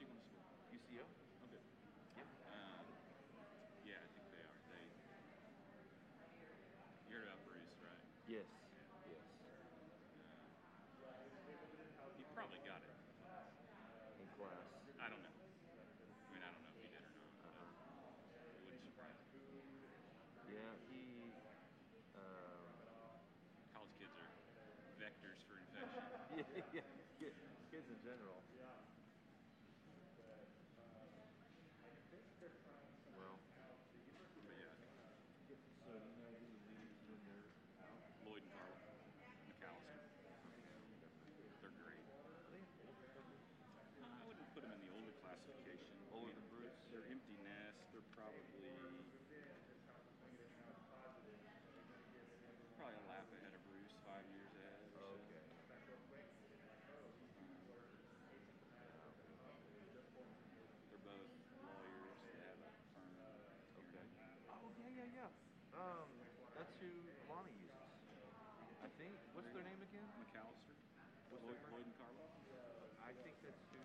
she going to school? UCO? Okay. Yep. Yeah, I think they are. You heard about Bruce, right? Yes. Yeah. Yes. He probably got it in class. I don't know. I mean, I don't know if he did or not. It wouldn't surprise me. Yeah, he. College kids are vectors for infection. Yeah. Kids in general. Well, but yeah, I think so. Do you know who the leaders when they're out? Lloyd and Carl McAllister. Third grade. I wouldn't put them in the older classification. Older than Bruce? They're empty nests. They're probably a lap ahead of Bruce, 5 years ahead. Okay. They're both lawyers. They have a firm. Okay. Oh, yeah. That's who WANA uses. I think. What's their name again? McAllister. Lloyd and Carlo? I think that's who...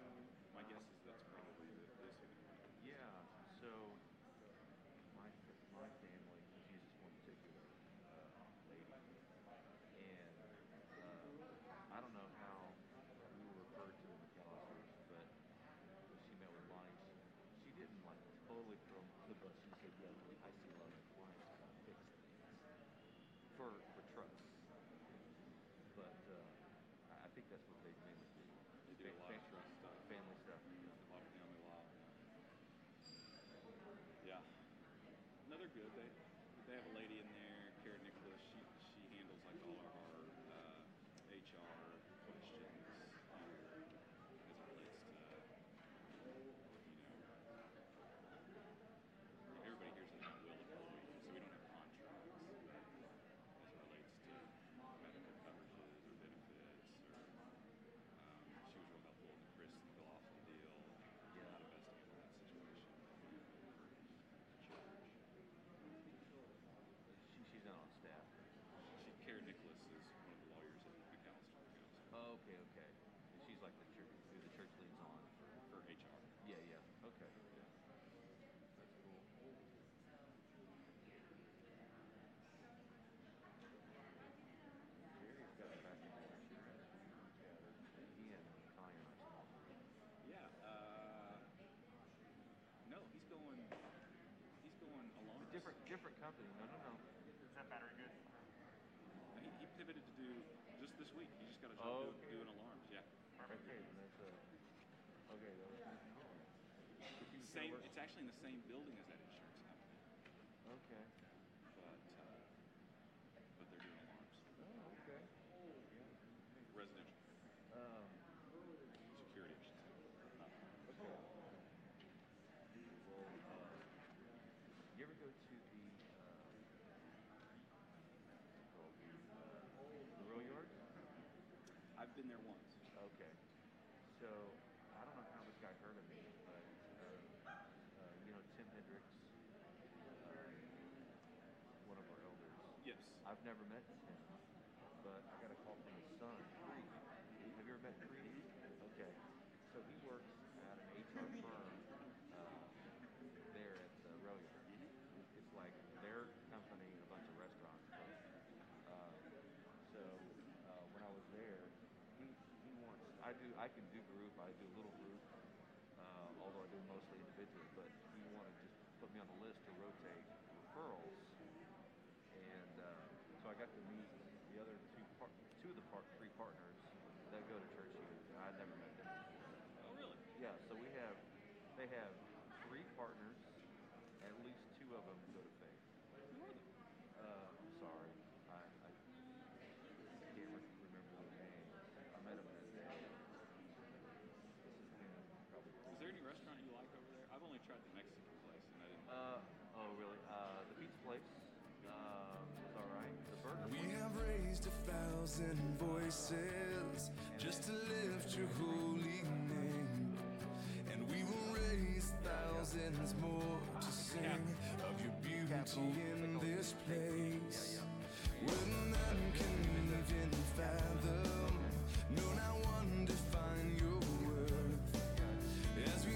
My guess is that's probably this one. Yeah, so my family uses one particular lady, and I don't know how we were referred to the McAllisters, but when she met with Lonnie, she didn't like totally throw the bus. She said, yeah, I see a lot of clients trying to fix things for trucks, but... I think that's what they mainly do. They do a lot of trust stuff. Family stuff. A lot of family law. Yeah. No, they're good. They have a lady in there, Karen Nicholas. She handles like all of our HR questions as it relates to, you know, everybody here's about will employee, so we don't have contracts as it relates to medical coverages or benefits. She was real helpful in the Chris Golovkin deal. Yeah. How to best handle that situation. She's not on staff. Karen Nicholas is one of the lawyers at McAllister. Oh, okay. And she's like the church, who the church leans on for HR. Yeah. Okay. Yeah. That's cool. Jerry's got back in there. Yeah. No, he's going along. Different company. No. Is that battery good? He pivoted to do just this week. He just got a job doing alarms. Yeah. Perfect. Okay. That's same. It's actually in the same building as that insurance company. Okay. But they're doing alarms. Oh, okay. Residential. Security. Okay. Well, you ever go to the rail yard? I've been there once. Okay. So I don't know how this guy heard of me, but you know Tim Hendricks, one of our elders. Yes. I've never met Tim, but I got a call from his son, Cree. Have you ever met Cree? Okay. So he works at an HR firm there at the rail yard. It's like their company, a bunch of restaurants. So when I was there, he wants. I can do group. I do a little group, although I do mostly individual. But he wanted to just put me on the list to rotate referrals, and so I got to meet the other three partners that go to church here. I'd never met them before. Oh, really? Yeah, so they have three partners, at least two of them go to Faith. Who are they? I'm sorry. I can't remember their name. I met them that day. Is there any restaurant you like over there? I've only tried the Mexican place, and I didn't like it. Oh, really? The pizza place was all right. The burger place. We have raised 1,000 voices just to lift your holy name. And we will raise thousands more to sing of your beauty in this place. When none can even fathom, no, not one define your worth. As we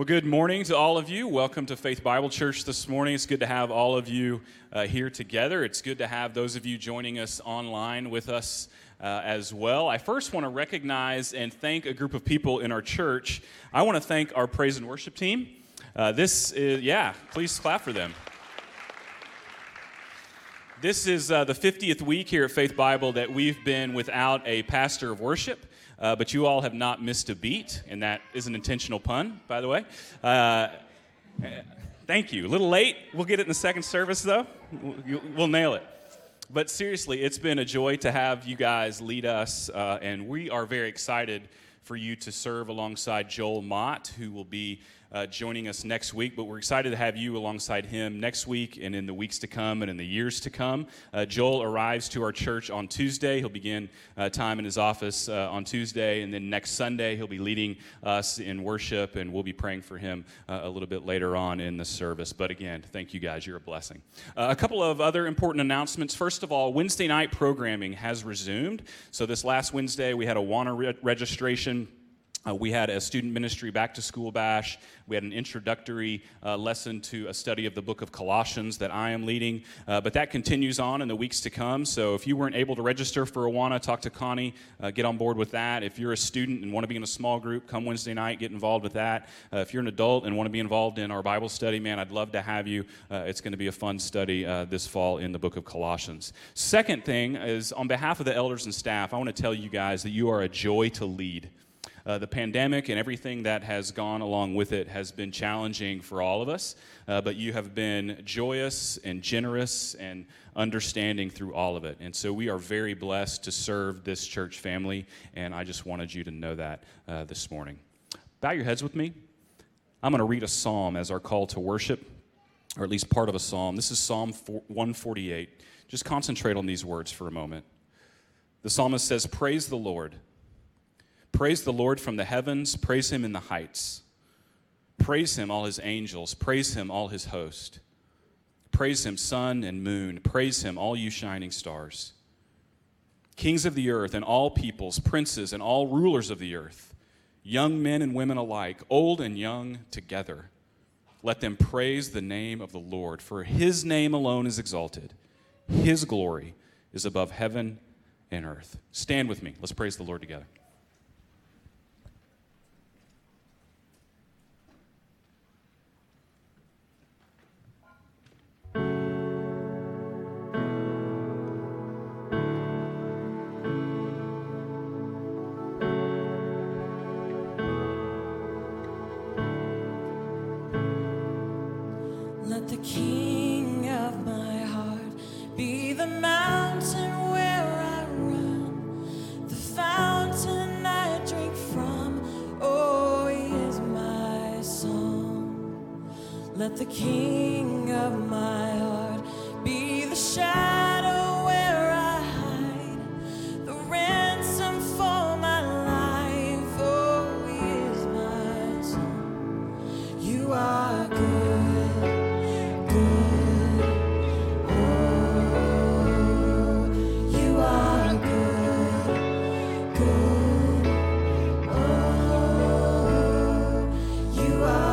Well, good morning to all of you. Welcome to Faith Bible Church this morning. It's good to have all of you here together. It's good to have those of you joining us online with us as well. I first want to recognize and thank a group of people in our church. I want to thank our praise and worship team. Please clap for them. This is the 50th week here at Faith Bible that we've been without a pastor of worship. But you all have not missed a beat, and that is an intentional pun, by the way. Thank you. A little late. We'll get it in the second service, though. We'll nail it. But seriously, it's been a joy to have you guys lead us, and we are very excited for you to serve alongside Joel Mott, who will be joining us next week. But we're excited to have you alongside him next week and in the weeks to come and in the years to come. Joel arrives to our church on Tuesday. He'll begin time in his office on Tuesday. And then next Sunday, he'll be leading us in worship. And we'll be praying for him a little bit later on in the service. But again, thank you guys. You're a blessing. A couple of other important announcements. First of all, Wednesday night programming has resumed. So this last Wednesday, we had a WANA registration. We had a student ministry back-to-school bash. We had an introductory lesson to a study of the book of Colossians that I am leading. But that continues on in the weeks to come. So if you weren't able to register for WANA, talk to Connie. Get on board with that. If you're a student and want to be in a small group, come Wednesday night. Get involved with that. If you're an adult and want to be involved in our Bible study, man, I'd love to have you. It's going to be a fun study this fall in the book of Colossians. Second thing is, on behalf of the elders and staff, I want to tell you guys that you are a joy to lead. The pandemic and everything that has gone along with it has been challenging for all of us, but you have been joyous and generous and understanding through all of it. And so we are very blessed to serve this church family, and I just wanted you to know that this morning. Bow your heads with me. I'm going to read a psalm as our call to worship, or at least part of a psalm. This is Psalm 148. Just concentrate on these words for a moment. The psalmist says, "Praise the Lord. Praise the Lord from the heavens, praise him in the heights. Praise him, all his angels, praise him, all his host. Praise him, sun and moon, praise him, all you shining stars. Kings of the earth and all peoples, princes and all rulers of the earth, young men and women alike, old and young together. Let them praise the name of the Lord, for his name alone is exalted. His glory is above heaven and earth." Stand with me. Let's praise the Lord together. Let the king of my heart be the shadow where I hide, the ransom for my life, oh, he is my song. You are good, good, oh, you are good, good, oh, you are.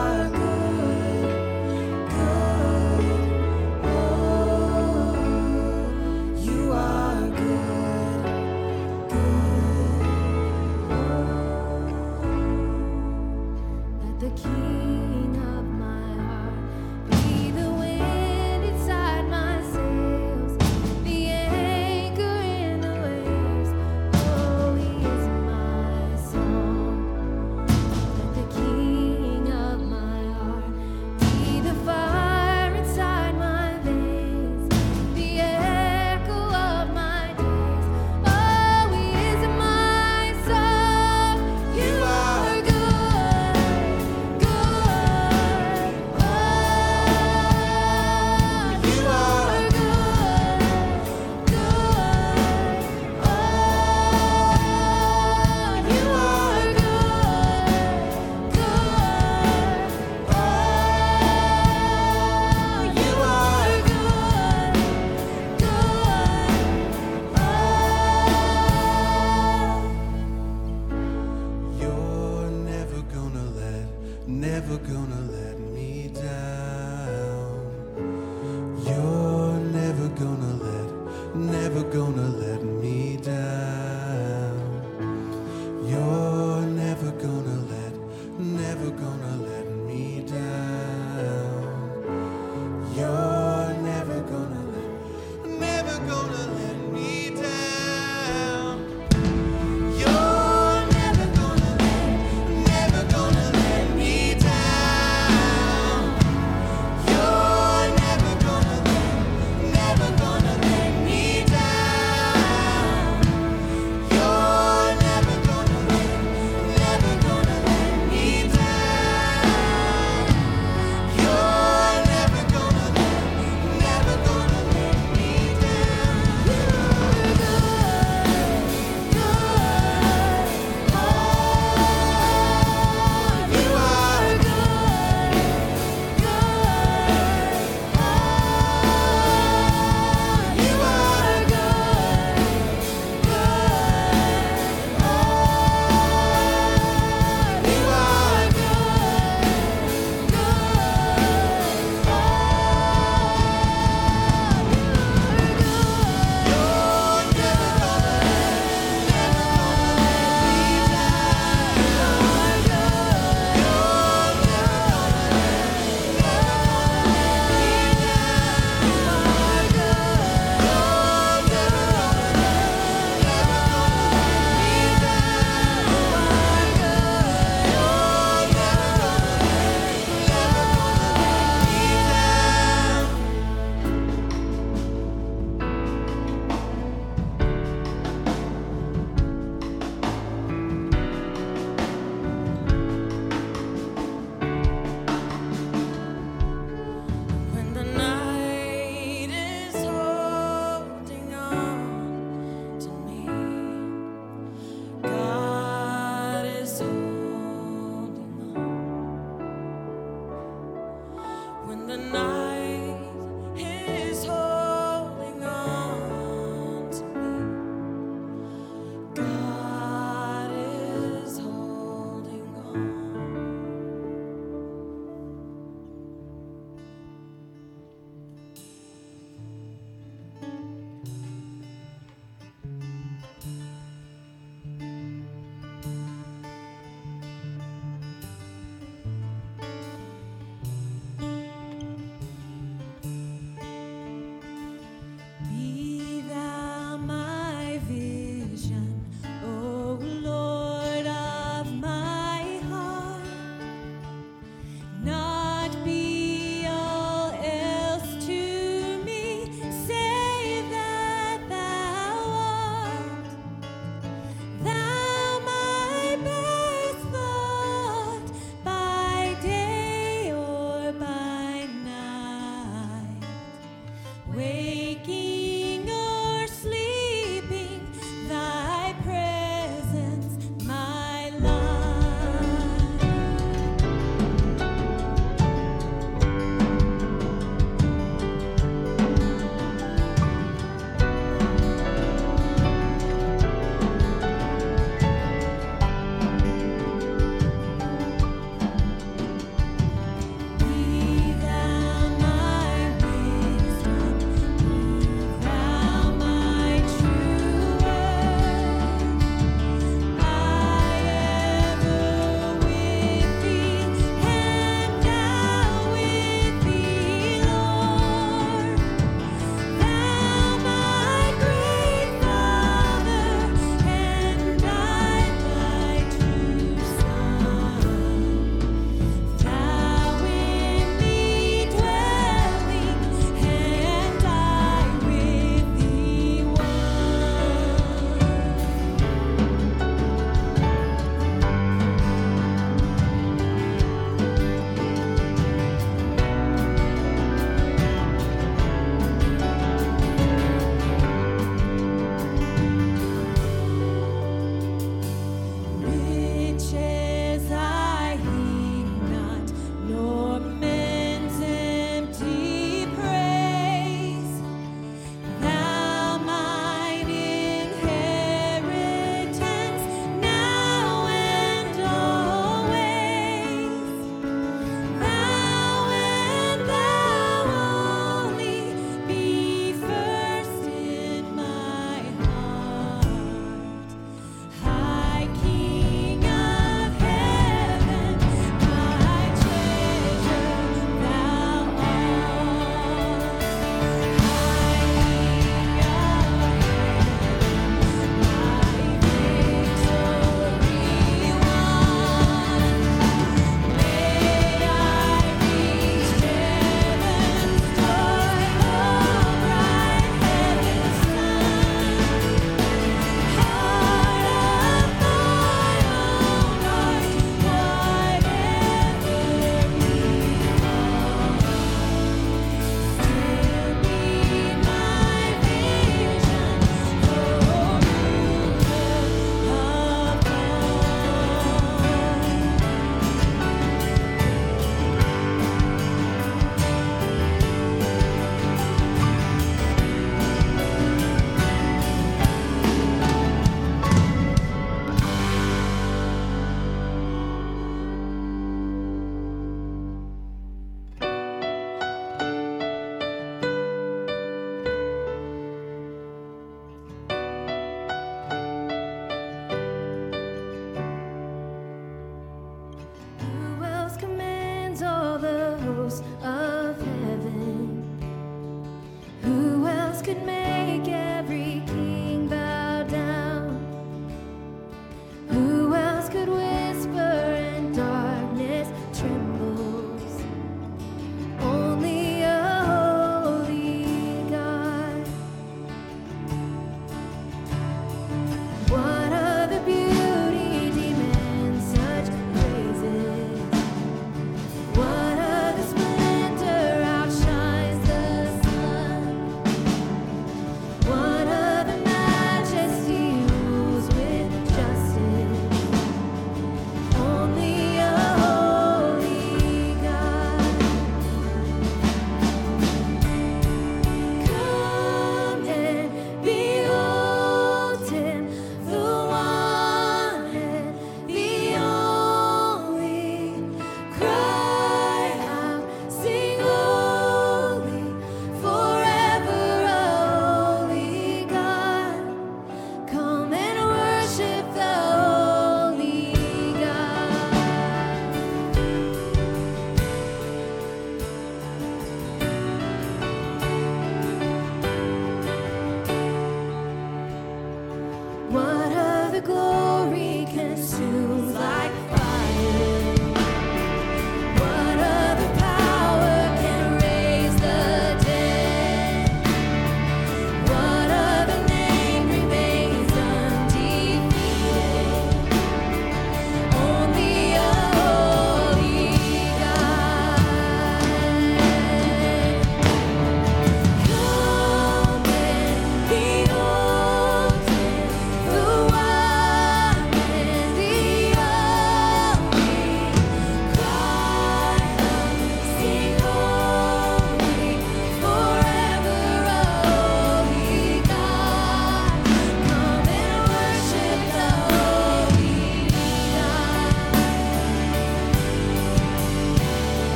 What are the splendor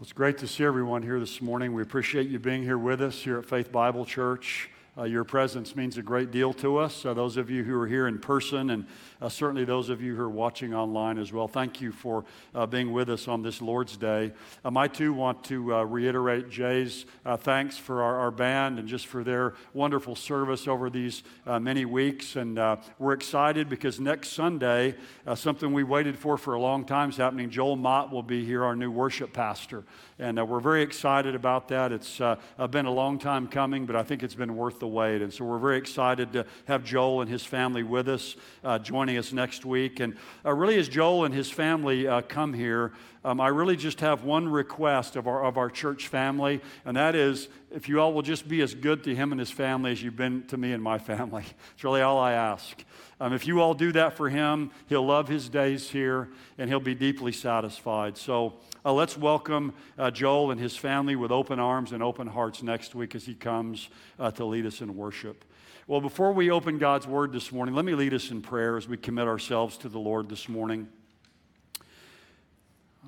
It's great to see everyone here this morning. We appreciate you being here with us here at Faith Bible Church. Your presence means a great deal to us. So those of you who are here in person and certainly those of you who are watching online as well, thank you for being with us on this Lord's Day. I too want to reiterate Jay's thanks for our band and just for their wonderful service over these many weeks. And we're excited because next Sunday, something we waited for a long time is happening. Joel Mott will be here, our new worship pastor. And we're very excited about that. It's been a long time coming, but I think it's been worth the wait. And so we're very excited to have Joel and his family with us, joining us next week. And really, as Joel and his family come here, I really just have one request of our church family, and that is if you all will just be as good to him and his family as you've been to me and my family. It's really all I ask. If you all do that for him, he'll love his days here, and he'll be deeply satisfied. So let's welcome Joel and his family with open arms and open hearts next week as he comes to lead us in worship. Well, before we open God's Word this morning, let me lead us in prayer as we commit ourselves to the Lord this morning.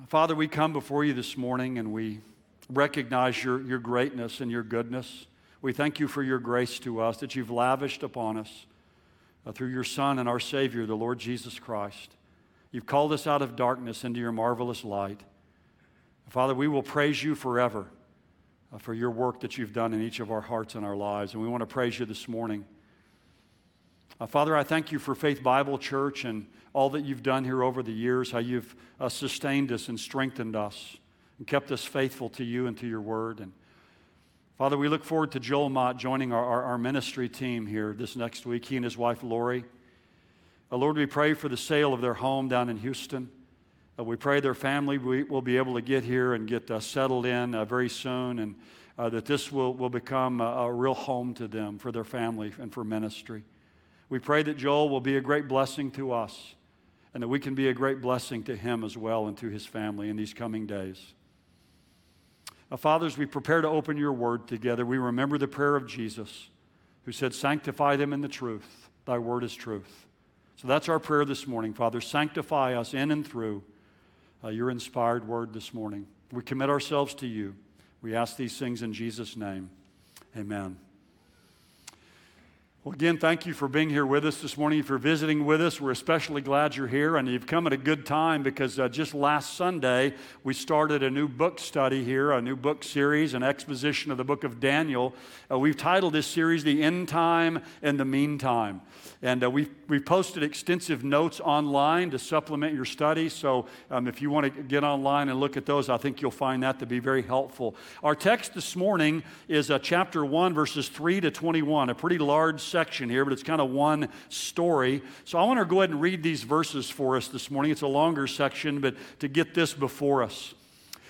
Father, we come before you this morning and we recognize your greatness and your goodness. We thank you for your grace to us that you've lavished upon us through your Son and our Savior, the Lord Jesus Christ. You've called us out of darkness into your marvelous light. Father, we will praise you forever for your work that you've done in each of our hearts and our lives, and we want to praise you this morning. Father, I thank you for Faith Bible Church and all that you've done here over the years, how you've sustained us and strengthened us and kept us faithful to you and to your word. And Father, we look forward to Joel Mott joining our ministry team here this next week, he and his wife, Lori. Lord, we pray for the sale of their home down in Houston. We pray their family will be able to get here and get settled in very soon, and that this will become a real home to them, for their family and for ministry. We pray that Joel will be a great blessing to us and that we can be a great blessing to him as well and to his family in these coming days. Father, as we prepare to open your word together, we remember the prayer of Jesus who said, "Sanctify them in the truth. Thy word is truth." So that's our prayer this morning, Father. Sanctify us in and through your inspired word this morning. We commit ourselves to you. We ask these things in Jesus' name. Amen. Well, again, thank you for being here with us this morning. If you're visiting with us, we're especially glad you're here, and you've come at a good time because just last Sunday, we started a new book study here, a new book series, an exposition of the book of Daniel. We've titled this series, The End Time and the Meantime. And we've posted extensive notes online to supplement your study, so if you want to get online and look at those, I think you'll find that to be very helpful. Our text this morning is chapter 1, verses 3 to 21, a pretty large section here, but it's kind of one story. So I want to go ahead and read these verses for us this morning. It's a longer section, but to get this before us.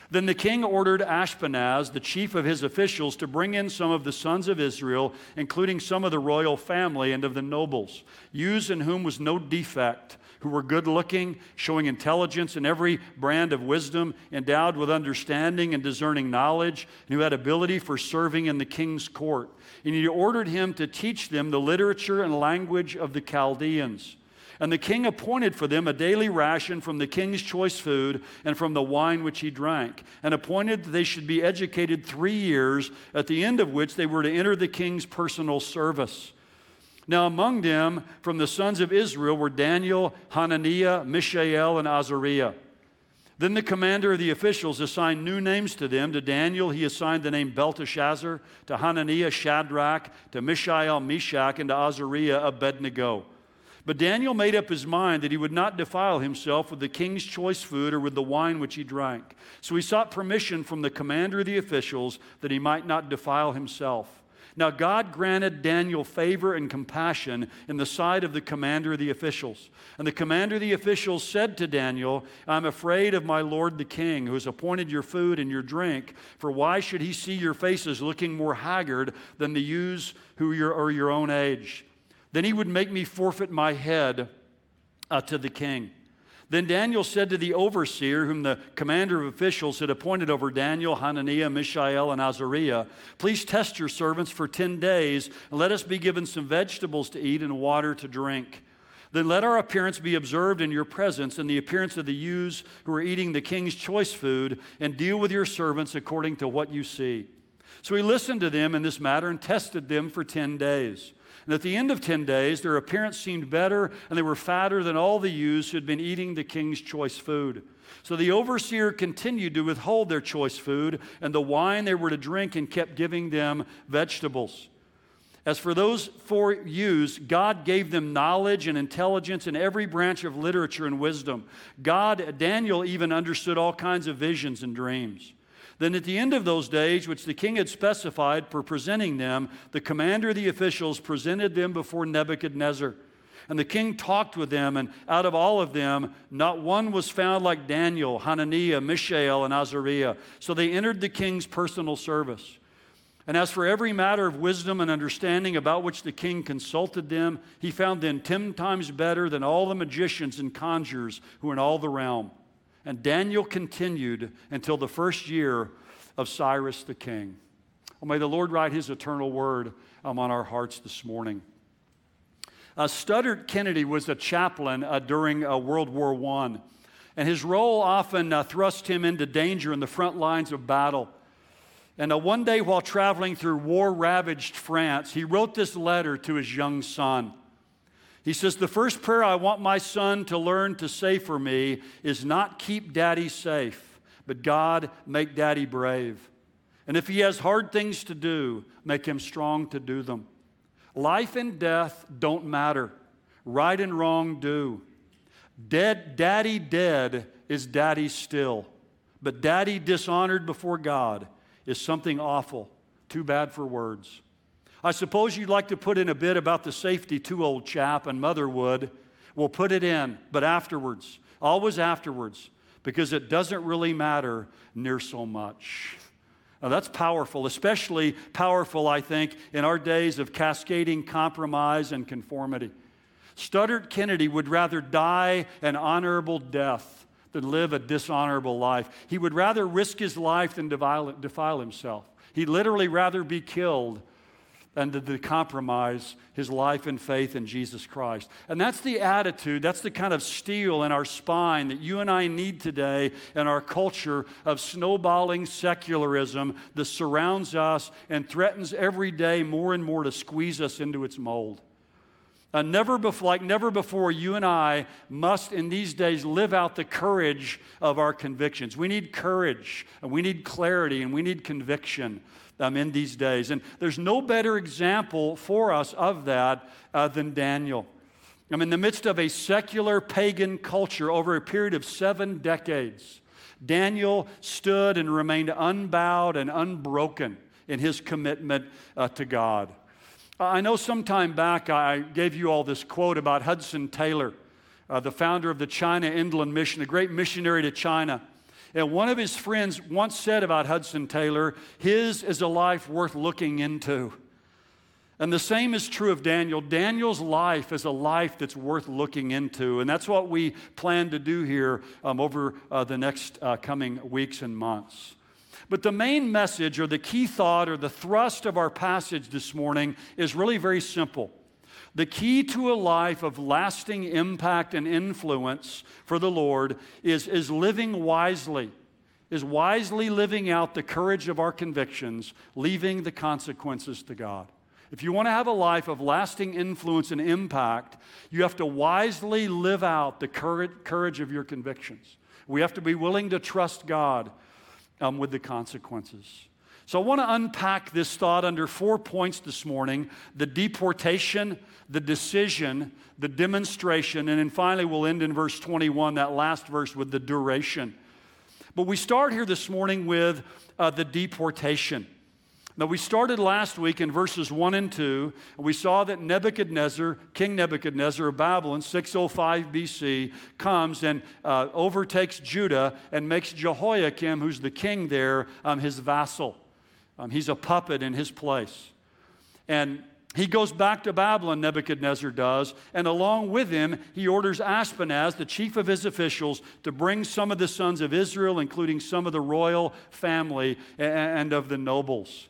Then the king ordered Ashpenaz, the chief of his officials, to bring in some of the sons of Israel, including some of the royal family and of the nobles, youths in whom was no defect, who were good-looking, showing intelligence in every brand of wisdom, endowed with understanding and discerning knowledge, and who had ability for serving in the king's court. And he ordered him to teach them the literature and language of the Chaldeans. And the king appointed for them a daily ration from the king's choice food and from the wine which he drank, and appointed that they should be educated 3 years, at the end of which they were to enter the king's personal service. Now among them from the sons of Israel were Daniel, Hananiah, Mishael, and Azariah. Then the commander of the officials assigned new names to them. To Daniel, he assigned the name Belteshazzar, to Hananiah, Shadrach, to Mishael, Meshach, and to Azariah, Abednego. But Daniel made up his mind that he would not defile himself with the king's choice food or with the wine which he drank. So he sought permission from the commander of the officials that he might not defile himself. Now God granted Daniel favor and compassion in the sight of the commander of the officials. And the commander of the officials said to Daniel, "I'm afraid of my lord the king, who has appointed your food and your drink, for why should he see your faces looking more haggard than the youths who are your own age? Then he would make me forfeit my head to the king." Then Daniel said to the overseer, whom the commander of officials had appointed over Daniel, Hananiah, Mishael, and Azariah, "Please test your servants for 10 days, and let us be given some vegetables to eat and water to drink." Then let our appearance be observed in your presence and the appearance of the youths who are eating the king's choice food, and deal with your servants according to what you see. So he listened to them in this matter and tested them for 10 days. And at the end of 10 days, their appearance seemed better, and they were fatter than all the youths who had been eating the king's choice food. So the overseer continued to withhold their choice food and the wine they were to drink, and kept giving them vegetables. As for those 4 youths, God gave them knowledge and intelligence in every branch of literature and wisdom. Daniel even understood all kinds of visions and dreams. Then at the end of those days, which the king had specified for presenting them, the commander of the officials presented them before Nebuchadnezzar. And the king talked with them, and out of all of them, not one was found like Daniel, Hananiah, Mishael, and Azariah. So they entered the king's personal service. And as for every matter of wisdom and understanding about which the king consulted them, he found them 10 times better than all the magicians and conjurers who were in all the realm. And Daniel continued until the first year of Cyrus the king. Oh, may the Lord write his eternal word on our hearts this morning. Studdert Kennedy was a chaplain during World War I, and his role often thrust him into danger in the front lines of battle. And one day while traveling through war-ravaged France, he wrote this letter to his young son. He says, "The first prayer I want my son to learn to say for me is not keep daddy safe, but God, make daddy brave. And if he has hard things to do, make him strong to do them. Life and death don't matter. Right and wrong do. Daddy dead is daddy still. But daddy dishonored before God is something awful, too bad for words. I suppose you'd like to put in a bit about the safety too, old chap," and mother would. "We'll put it in, but afterwards, always afterwards, because it doesn't really matter near so much." Now that's powerful, especially powerful, I think, in our days of cascading compromise and conformity. Studdert Kennedy would rather die an honorable death than live a dishonorable life. He would rather risk his life than defile himself. He'd literally rather be killed than to compromise his life and faith in Jesus Christ. And that's the attitude, that's the kind of steel in our spine that you and I need today in our culture of snowballing secularism that surrounds us and threatens every day more and more to squeeze us into its mold. Never before, you and I must in these days live out the courage of our convictions. We need courage, and we need clarity, and we need conviction in these days. And there's no better example for us of that than Daniel. In the midst of a secular pagan culture over a period of 7 decades, Daniel stood and remained unbowed and unbroken in his commitment to God. I know some time back I gave you all this quote about Hudson Taylor, the founder of the China Inland Mission, a great missionary to China. And one of his friends once said about Hudson Taylor, "His is a life worth looking into." And the same is true of Daniel. Daniel's life is a life that's worth looking into. And that's what we plan to do here over the next coming weeks and months. But the main message, or the key thought, or the thrust of our passage this morning is really very simple. The key to a life of lasting impact and influence for the Lord is living wisely, is wisely living out the courage of our convictions, leaving the consequences to God. If you want to have a life of lasting influence and impact, you have to wisely live out the courage of your convictions. We have to be willing to trust God with the consequences. So I want to unpack this thought under 4 points this morning: the deportation, the decision, the demonstration, and then finally we'll end in verse 21, that last verse, with the duration. But we start here this morning with the deportation. Now, we started last week in verses 1 and 2, and we saw that Nebuchadnezzar, King Nebuchadnezzar of Babylon, 605 BC, comes and overtakes Judah and makes Jehoiakim, who's the king there, his vassal. He's a puppet in his place. And he goes back to Babylon, Nebuchadnezzar does, and along with him, he orders Ashpenaz, the chief of his officials, to bring some of the sons of Israel, including some of the royal family and of the nobles.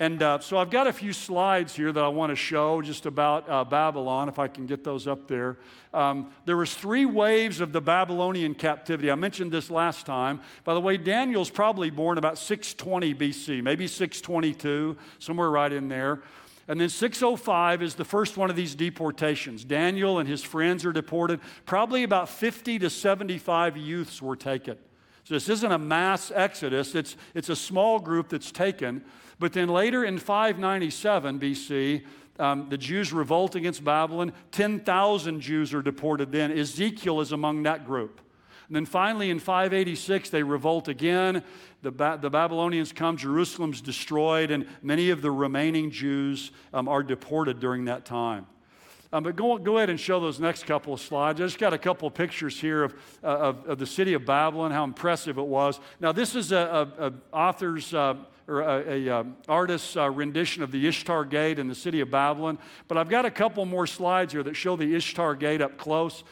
And so I've got a few slides here that I want to show just about Babylon, if I can get those up there. There was 3 waves of the Babylonian captivity. I mentioned this last time. By the way, Daniel's probably born about 620 BC, maybe 622, somewhere right in there. And then 605 is the first one of these deportations. Daniel and his friends are deported. Probably about 50 to 75 youths were taken. So this isn't a mass exodus. It's a small group that's taken. But then later in 597 BC, the Jews revolt against Babylon. 10,000 Jews are deported then. Ezekiel is among that group. And then finally in 586, they revolt again. The Babylonians come, Jerusalem's destroyed, and many of the remaining Jews are deported during that time. But go ahead and show those next couple of slides. I just got a couple of pictures here of the city of Babylon, how impressive it was. Now this is an artist's rendition of the Ishtar Gate in the city of Babylon. But I've got a couple more slides here that show the Ishtar Gate up close.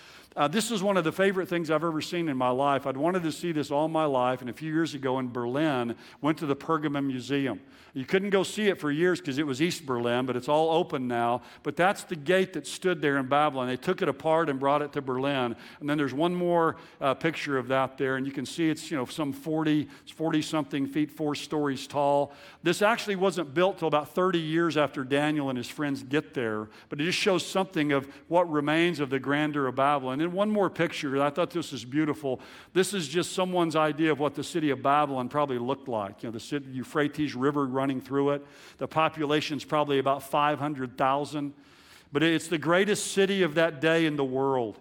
This is one of the favorite things I've ever seen in my life. I'd wanted to see this all my life, and a few years ago in Berlin, went to the Pergamon Museum. You couldn't go see it for years because it was East Berlin, but it's all open now. But that's the gate that stood there in Babylon. They took it apart and brought it to Berlin. And then there's one more picture of that there, and you can see it's, some 40-something feet, 4 stories tall. This actually wasn't built till about 30 years after Daniel and his friends get there, but it just shows something of what remains of the grandeur of Babylon. And one more picture. I thought this was beautiful. This is just someone's idea of what the city of Babylon probably looked like. The city, Euphrates River running through it. The population's probably about 500,000. But it's the greatest city of that day in the world.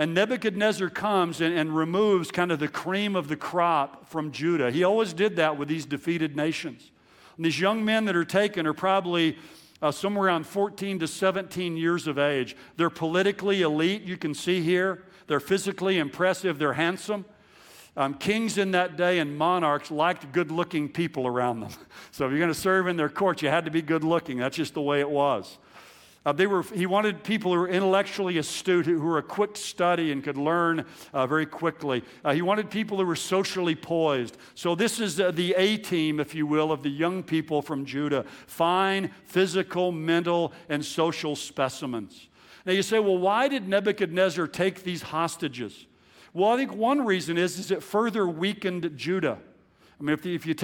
And Nebuchadnezzar comes and removes kind of the cream of the crop from Judah. He always did that with these defeated nations. And these young men that are taken are probably somewhere around 14 to 17 years of age. They're politically elite, you can see here. They're physically impressive. They're handsome. Kings in that day and monarchs liked good-looking people around them. So if you're going to serve in their court, you had to be good-looking. That's just the way it was. He wanted people who were intellectually astute, who were a quick study and could learn very quickly. He wanted people who were socially poised. So this is the A-team, if you will, of the young people from Judah. Fine physical, mental, and social specimens. Now you say, well, why did Nebuchadnezzar take these hostages? Well, I think one reason is it further weakened Judah. I mean, if you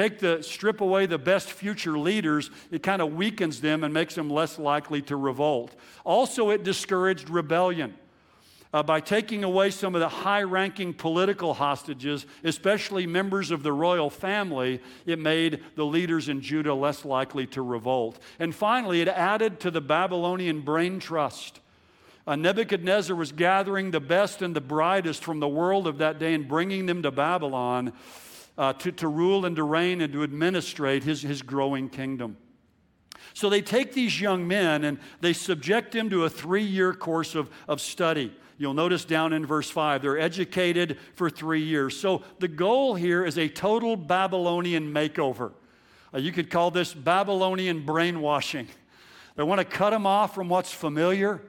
strip away the best future leaders, it kind of weakens them and makes them less likely to revolt. Also, it discouraged rebellion. By taking away some of the high-ranking political hostages, especially members of the royal family, it made the leaders in Judah less likely to revolt. And finally, it added to the Babylonian brain trust. Nebuchadnezzar was gathering the best and the brightest from the world of that day and bringing them to Babylon to rule and to reign and to administrate his growing kingdom. So they take these young men and they subject them to a 3-year course of study. You'll notice down in verse 5, they're educated for 3 years. So the goal here is a total Babylonian makeover. You could call this Babylonian brainwashing. They want to cut them off from what's familiar.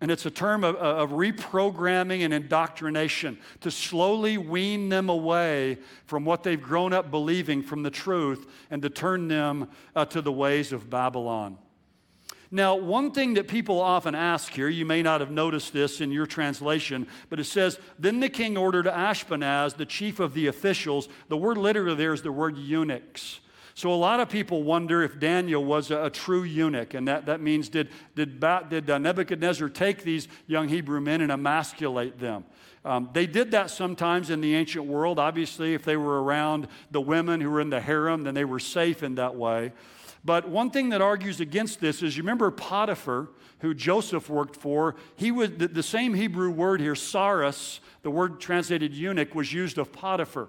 And it's a term of reprogramming and indoctrination to slowly wean them away from what they've grown up believing from the truth and to turn them to the ways of Babylon. Now, one thing that people often ask here, you may not have noticed this in your translation, but it says, then the king ordered Ashpenaz, the chief of the officials. The word literally there is the word eunuchs. So a lot of people wonder if Daniel was a true eunuch, and that means did Nebuchadnezzar take these young Hebrew men and emasculate them? They did that sometimes in the ancient world. Obviously, if they were around the women who were in the harem, then they were safe in that way. But one thing that argues against this is, you remember Potiphar, who Joseph worked for, he was the same Hebrew word here, Cyrus, the word translated eunuch, was used of Potiphar.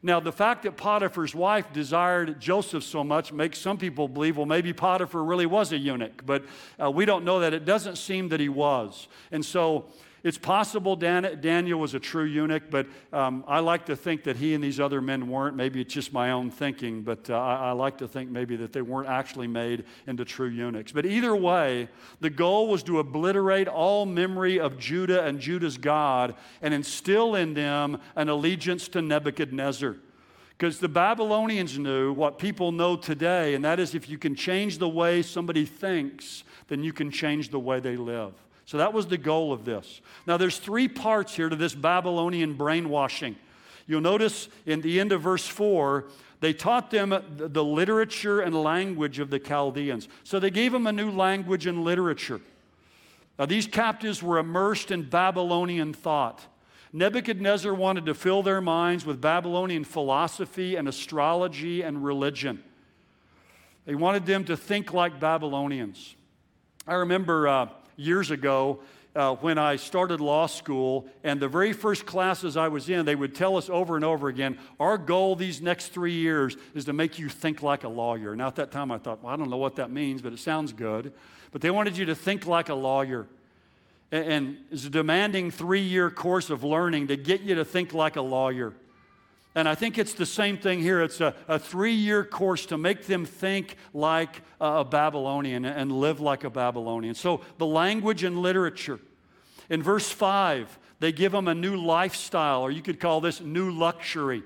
Now, the fact that Potiphar's wife desired Joseph so much makes some people believe, well, maybe Potiphar really was a eunuch, but we don't know that. It doesn't seem that he was. And so it's possible Daniel was a true eunuch, but I like to think that he and these other men weren't. Maybe it's just my own thinking, but I like to think maybe that they weren't actually made into true eunuchs. But either way, the goal was to obliterate all memory of Judah and Judah's God and instill in them an allegiance to Nebuchadnezzar. Because the Babylonians knew what people know today, and that is if you can change the way somebody thinks, then you can change the way they live. So that was the goal of this. Now there's three parts here to this Babylonian brainwashing. You'll notice in the end of verse 4, they taught them the literature and language of the Chaldeans. So they gave them a new language and literature. Now these captives were immersed in Babylonian thought. Nebuchadnezzar wanted to fill their minds with Babylonian philosophy and astrology and religion. They wanted them to think like Babylonians. I remember years ago when I started law school, and the very first classes I was in, they would tell us over and over again, our goal these next 3 years is to make you think like a lawyer. Now at that time I thought, well, I don't know what that means, but it sounds good. But they wanted you to think like a lawyer. And it's a demanding 3-year course of learning to get you to think like a lawyer. And I think it's the same thing here. It's a 3-year course to make them think like a Babylonian and live like a Babylonian. So the language and literature. In verse 5, they give them a new lifestyle, or you could call this new luxury.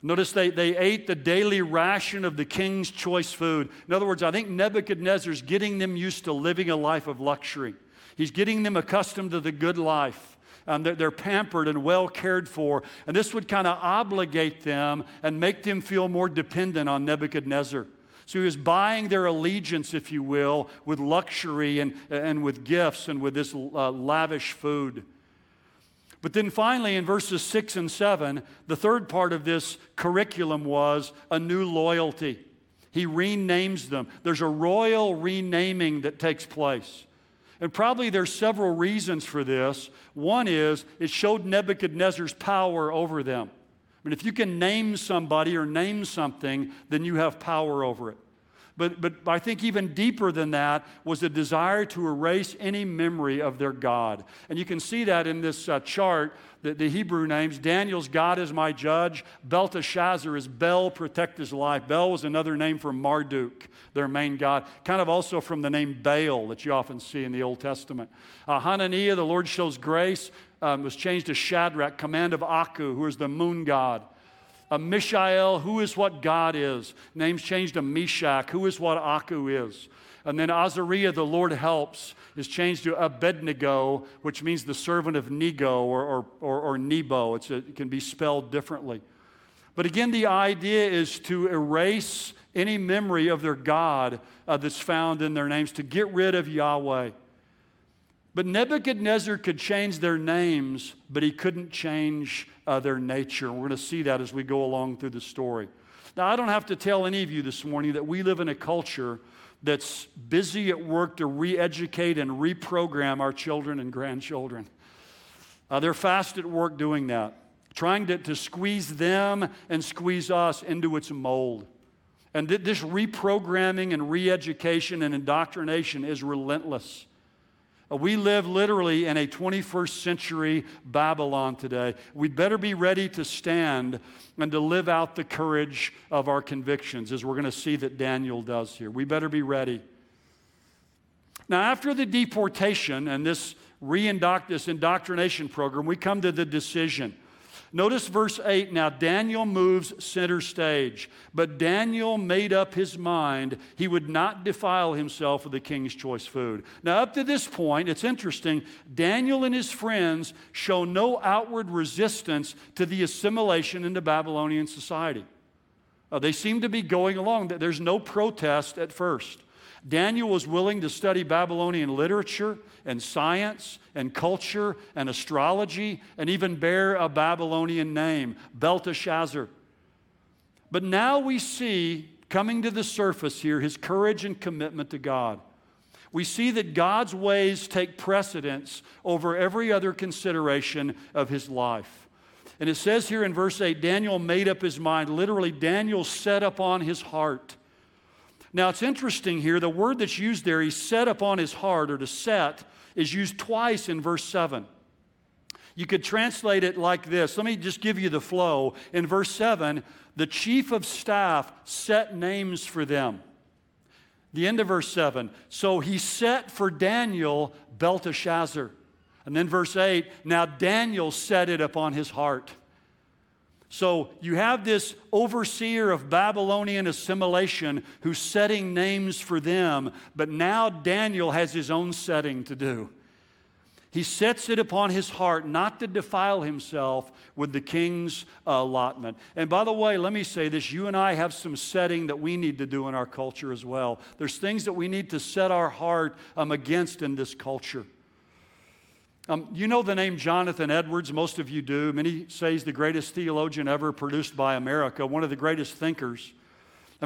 Notice they ate the daily ration of the king's choice food. In other words, I think Nebuchadnezzar's getting them used to living a life of luxury. He's getting them accustomed to the good life. They're pampered and well cared for. And this would kind of obligate them and make them feel more dependent on Nebuchadnezzar. So he was buying their allegiance, if you will, with luxury and with gifts and with this lavish food. But then finally, in verses 6 and 7, the third part of this curriculum was a new loyalty. He renames them. There's a royal renaming that takes place. And probably there's several reasons for this. One is it showed Nebuchadnezzar's power over them. I mean, if you can name somebody or name something, then you have power over it. But I think even deeper than that was the desire to erase any memory of their God. And you can see that in this chart, the Hebrew names. Daniel's God is my judge. Belteshazzar is Bel, protect his life. Bel was another name for Marduk, their main god, kind of also from the name Baal that you often see in the Old Testament. Hananiah, the Lord shows grace, was changed to Shadrach, command of Aku, who is the moon god. Mishael, who is what God is. Names changed to Meshach, who is what Aku is. And then Azariah, the Lord helps, is changed to Abednego, which means the servant of Nego or Nebo. It can be spelled differently. But again, the idea is to erase any memory of their God that's found in their names, to get rid of Yahweh. But Nebuchadnezzar could change their names, but he couldn't change their nature. We're going to see that as we go along through the story. Now, I don't have to tell any of you this morning that we live in a culture that's busy at work to re-educate and reprogram our children and grandchildren. They're fast at work doing that, trying to squeeze them and squeeze us into its mold. And this reprogramming and re-education and indoctrination is relentless. We live literally in a 21st century Babylon today. We'd better be ready to stand and to live out the courage of our convictions, as we're going to see that Daniel does here. We better be ready. Now, after the deportation and this indoctrination program, we come to the decision. Notice verse 8. Now, Daniel moves center stage, but Daniel made up his mind he would not defile himself with the king's choice food. Now, up to this point, it's interesting, Daniel and his friends show no outward resistance to the assimilation into Babylonian society. They seem to be going along. There's no protest at first. Daniel was willing to study Babylonian literature and science and culture and astrology and even bear a Babylonian name, Belteshazzar. But now we see, coming to the surface here, his courage and commitment to God. We see that God's ways take precedence over every other consideration of his life. And it says here in verse 8, Daniel made up his mind. Literally, Daniel set upon his heart. Now, it's interesting here, the word that's used there, he set upon his heart, or to set, is used twice in verse 7. You could translate it like this. Let me just give you the flow. In verse 7, the chief of staff set names for them. The end of verse 7, so he set for Daniel Belteshazzar. And then verse 8, now Daniel set it upon his heart. So you have this overseer of Babylonian assimilation who's setting names for them, but now Daniel has his own setting to do. He sets it upon his heart not to defile himself with the king's allotment. And by the way, let me say this, you and I have some setting that we need to do in our culture as well. There's things that we need to set our heart against in this culture. You know the name Jonathan Edwards, most of you do. Many say he's the greatest theologian ever produced by America, one of the greatest thinkers.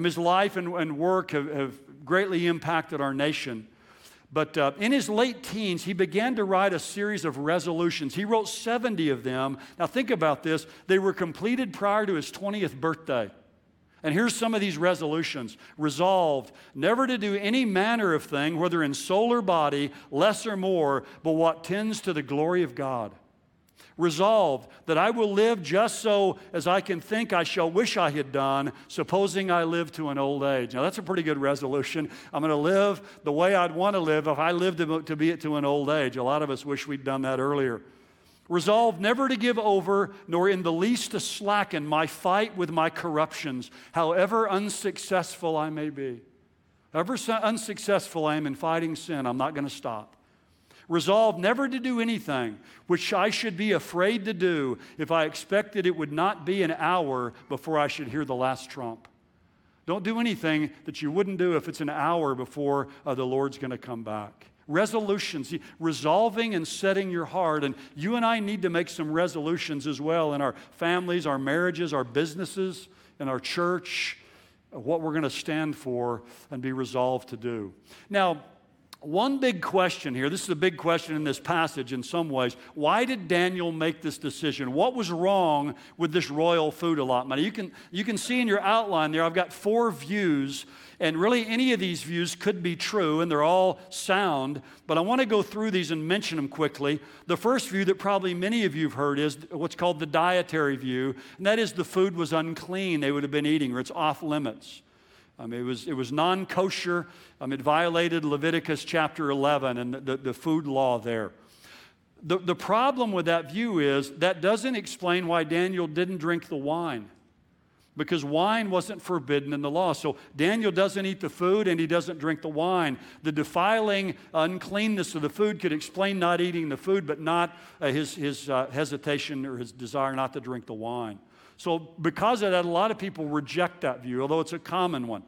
His life and work have greatly impacted our nation. But in his late teens, he began to write a series of resolutions. He wrote 70 of them. Now think about this. They were completed prior to his 20th birthday. And here's some of these resolutions. Resolved, never to do any manner of thing, whether in soul or body, less or more, but what tends to the glory of God. Resolved, that I will live just so as I can think I shall wish I had done, supposing I live to an old age. Now that's a pretty good resolution. I'm going to live the way I'd want to live if I lived to be to an old age. A lot of us wish we'd done that earlier. Resolved never to give over, nor in the least to slacken my fight with my corruptions, however unsuccessful I may be. However unsuccessful I am in fighting sin, I'm not going to stop. Resolved never to do anything which I should be afraid to do if I expected it would not be an hour before I should hear the last trump. Don't do anything that you wouldn't do if it's an hour before the Lord's going to come back. Resolutions, resolving and setting your heart. And you and I need to make some resolutions as well in our families, our marriages, our businesses, in our church, what we're going to stand for and be resolved to do. Now, one big question here, this is a big question in this passage in some ways. Why did Daniel make this decision? What was wrong with this royal food allotment? You can see in your outline there, I've got four views, and really any of these views could be true, and they're all sound, but I want to go through these and mention them quickly. The first view that probably many of you have heard is what's called the dietary view, and that is the food was unclean they would have been eating, or it's off limits. It was non-kosher. It violated Leviticus chapter 11 and the food law there. The problem with that view is that doesn't explain why Daniel didn't drink the wine, because wine wasn't forbidden in the law. So Daniel doesn't eat the food and he doesn't drink the wine. The defiling uncleanness of the food could explain not eating the food, but not his hesitation or his desire not to drink the wine. So because of that, a lot of people reject that view, although it's a common one.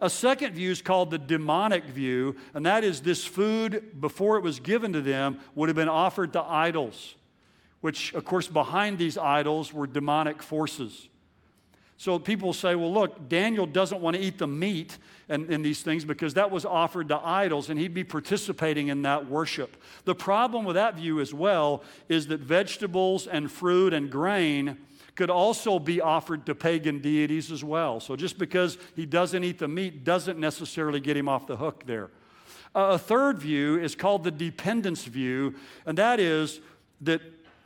A second view is called the demonic view, and that is this food, before it was given to them, would have been offered to idols, which, of course, behind these idols were demonic forces. So people say, well, look, Daniel doesn't want to eat the meat and these things because that was offered to idols, and he'd be participating in that worship. The problem with that view as well is that vegetables and fruit and grain could also be offered to pagan deities as well. So just because he doesn't eat the meat doesn't necessarily get him off the hook there. A third view is called the dependence view, and that is that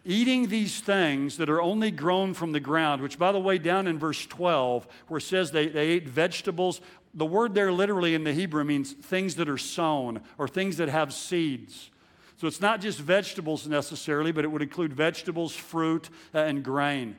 eating these things that are only grown from the ground, which, by the way, down in verse 12, where it says they ate vegetables, the word there literally in the Hebrew means things that are sown or things that have seeds. So it's not just vegetables necessarily, but it would include vegetables, fruit, and grain.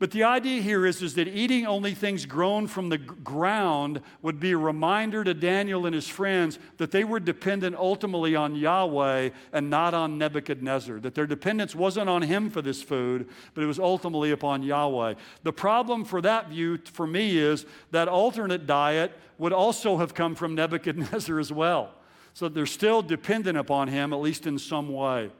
But the idea here is that eating only things grown from the ground would be a reminder to Daniel and his friends that they were dependent ultimately on Yahweh and not on Nebuchadnezzar, that their dependence wasn't on him for this food, but it was ultimately upon Yahweh. The problem for that view, for me, is that alternate diet would also have come from Nebuchadnezzar as well. So they're still dependent upon him, at least in some way.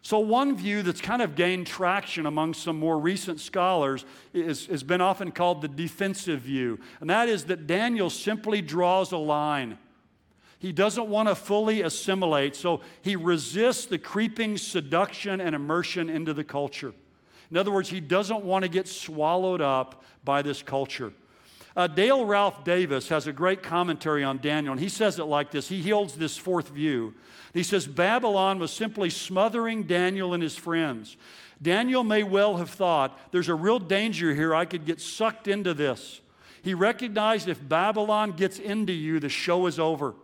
So one view that's kind of gained traction among some more recent scholars has been often called the defensive view, and that is that Daniel simply draws a line. He doesn't want to fully assimilate, so he resists the creeping seduction and immersion into the culture. In other words, he doesn't want to get swallowed up by this culture. Dale Ralph Davis has a great commentary on Daniel, and he says it like this. He holds this fourth view. He says, Babylon was simply smothering Daniel and his friends. Daniel may well have thought, there's a real danger here. I could get sucked into this. He recognized if Babylon gets into you, the show is over.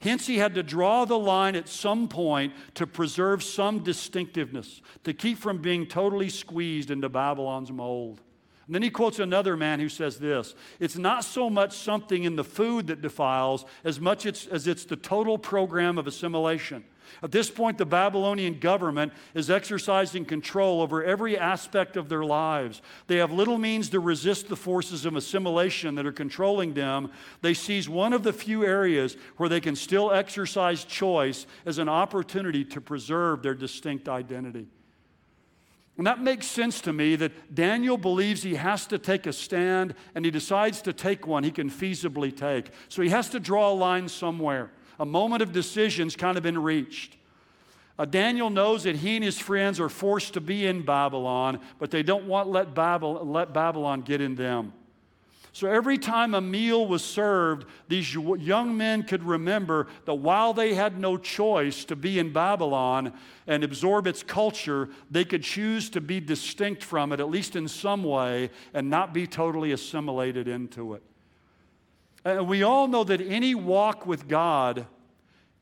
Hence, he had to draw the line at some point to preserve some distinctiveness, to keep from being totally squeezed into Babylon's mold. And then he quotes another man who says this: it's not so much something in the food that defiles as much as it's the total program of assimilation. At this point, the Babylonian government is exercising control over every aspect of their lives. They have little means to resist the forces of assimilation that are controlling them. They seize one of the few areas where they can still exercise choice as an opportunity to preserve their distinct identity. And that makes sense to me that Daniel believes he has to take a stand, and he decides to take one he can feasibly take. So he has to draw a line somewhere. A moment of decision's kind of been reached. Daniel knows that he and his friends are forced to be in Babylon, but they don't want let Babylon get in them. So every time a meal was served, these young men could remember that while they had no choice to be in Babylon and absorb its culture, they could choose to be distinct from it, at least in some way, and not be totally assimilated into it. And we all know that any walk with God,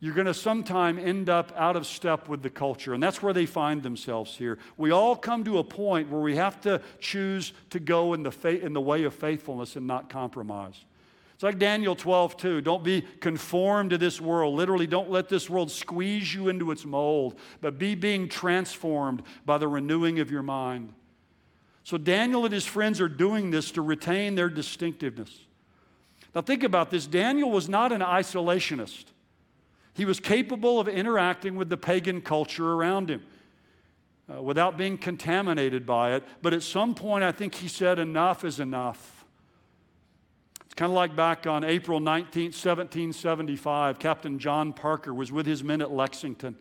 you're going to sometime end up out of step with the culture. And that's where they find themselves here. We all come to a point where we have to choose to go in the way of faithfulness and not compromise. It's like Daniel 12:2. Don't be conformed to this world. Literally, don't let this world squeeze you into its mold, but be being transformed by the renewing of your mind. So Daniel and his friends are doing this to retain their distinctiveness. Now think about this. Daniel was not an isolationist. He was capable of interacting with the pagan culture around him without being contaminated by it. But at some point, I think he said, enough is enough. It's kind of like back on April 19th, 1775, Captain John Parker was with his men at Lexington.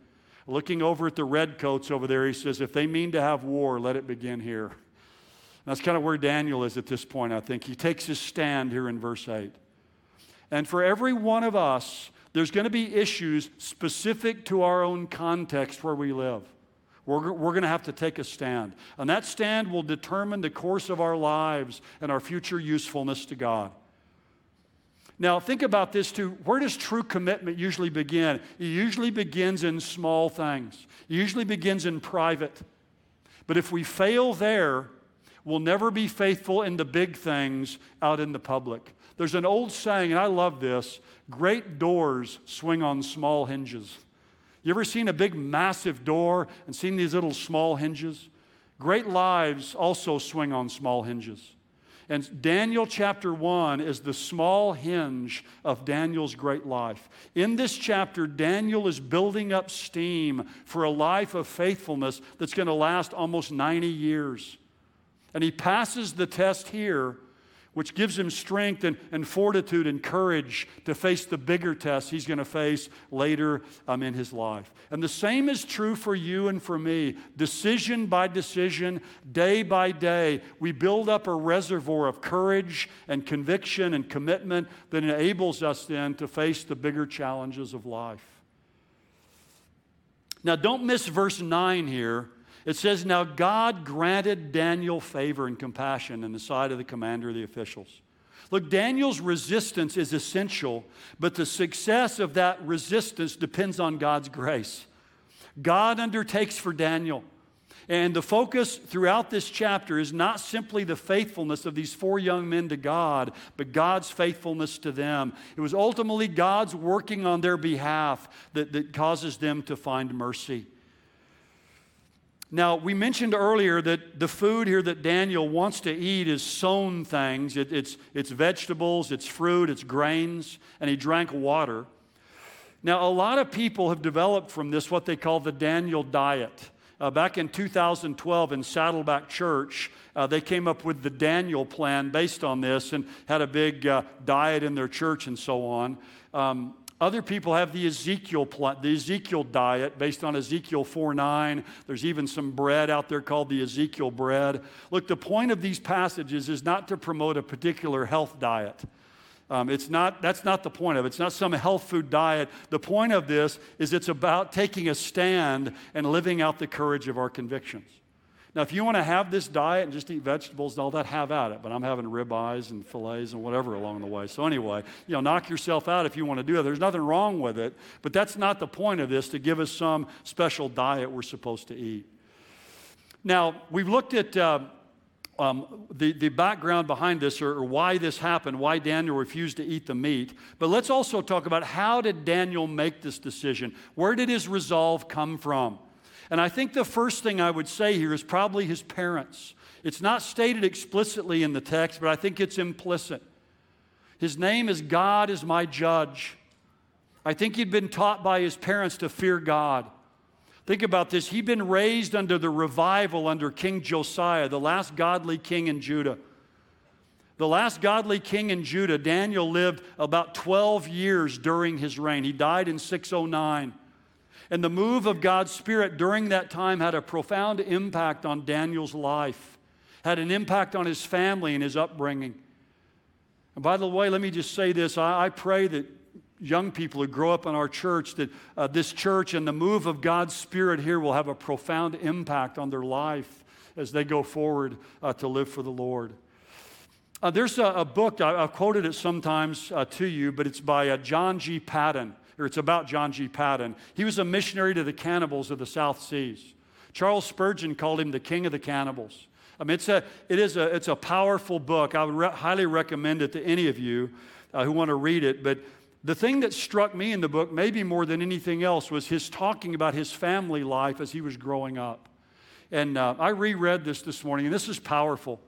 Looking over at the redcoats over there, he says, if they mean to have war, let it begin here. And that's kind of where Daniel is at this point, I think. He takes his stand here in verse 8. And for every one of us, there's going to be issues specific to our own context where we live. We're going to have to take a stand. And that stand will determine the course of our lives and our future usefulness to God. Now, think about this too. Where does true commitment usually begin? It usually begins in small things. It usually begins in private. But if we fail there, we'll never be faithful in the big things out in the public. There's an old saying, and I love this: great doors swing on small hinges. You ever seen a big, massive door and seen these little small hinges? Great lives also swing on small hinges. And Daniel chapter 1 is the small hinge of Daniel's great life. In this chapter, Daniel is building up steam for a life of faithfulness that's going to last almost 90 years. And he passes the test here, which gives him strength and fortitude and courage to face the bigger tests he's going to face later in his life. And the same is true for you and for me. Decision by decision, day by day, we build up a reservoir of courage and conviction and commitment that enables us then to face the bigger challenges of life. Now, don't miss verse 9 here. It says, now God granted Daniel favor and compassion in the sight of the commander of the officials. Look, Daniel's resistance is essential, but the success of that resistance depends on God's grace. God undertakes for Daniel. And the focus throughout this chapter is not simply the faithfulness of these four young men to God, but God's faithfulness to them. It was ultimately God's working on their behalf that causes them to find mercy. Now, we mentioned earlier that the food here that Daniel wants to eat is sown things. It's vegetables, it's fruit, it's grains, and he drank water. Now, a lot of people have developed from this what they call the Daniel diet. Back in 2012 in Saddleback Church, they came up with the Daniel plan based on this and had a big diet in their church and so on. Other people have the Ezekiel diet based on Ezekiel 4:9. There's even some bread out there called the Ezekiel bread. Look, the point of these passages is not to promote a particular health diet. That's not the point of it. It's not some health food diet. The point of this is it's about taking a stand and living out the courage of our convictions. Now, if you want to have this diet and just eat vegetables and all that, have at it. But I'm having ribeyes and fillets and whatever along the way. So anyway, you know, knock yourself out if you want to do it. There's nothing wrong with it. But that's not the point of this, to give us some special diet we're supposed to eat. Now, we've looked at the background behind this, or why this happened, why Daniel refused to eat the meat. But let's also talk about, how did Daniel make this decision? Where did his resolve come from? And I think the first thing I would say here is probably his parents. It's not stated explicitly in the text, but I think it's implicit. His name is God is my judge. I think he'd been taught by his parents to fear God. Think about this. He'd been raised under the revival under King Josiah, the last godly king in Judah. The last godly king in Judah, Daniel lived about 12 years during his reign. He died in 609. And the move of God's Spirit during that time had a profound impact on Daniel's life, had an impact on his family and his upbringing. And by the way, let me just say this. I pray that young people who grow up in our church, that this church and the move of God's Spirit here will have a profound impact on their life as they go forward to live for the Lord. There's a book, I've quoted it sometimes to you, but it's by John G. Paton. Or it's about John G. Paton. He was a missionary to the cannibals of the South Seas. Charles Spurgeon called him the king of the cannibals. I mean, it's a powerful book. I would highly recommend it to any of you who want to read it. But the thing that struck me in the book, maybe more than anything else, was his talking about his family life as he was growing up. And I reread this morning, and this is powerful.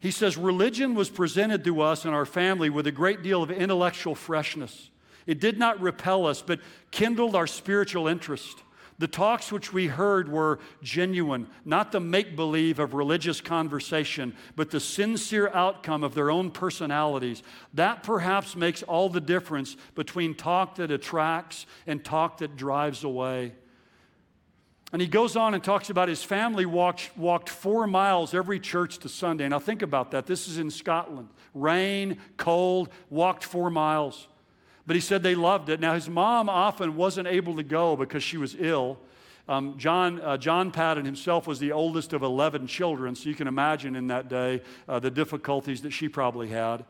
He says, religion was presented to us and our family with a great deal of intellectual freshness. It did not repel us, but kindled our spiritual interest. The talks which we heard were genuine, not the make-believe of religious conversation, but the sincere outcome of their own personalities. That perhaps makes all the difference between talk that attracts and talk that drives away. And he goes on and talks about his family walked 4 miles every church to Sunday. Now think about that. This is in Scotland. Rain, cold, walked 4 miles. But he said they loved it. Now, his mom often wasn't able to go because she was ill. John Paton himself was the oldest of 11 children, so you can imagine in that day the difficulties that she probably had.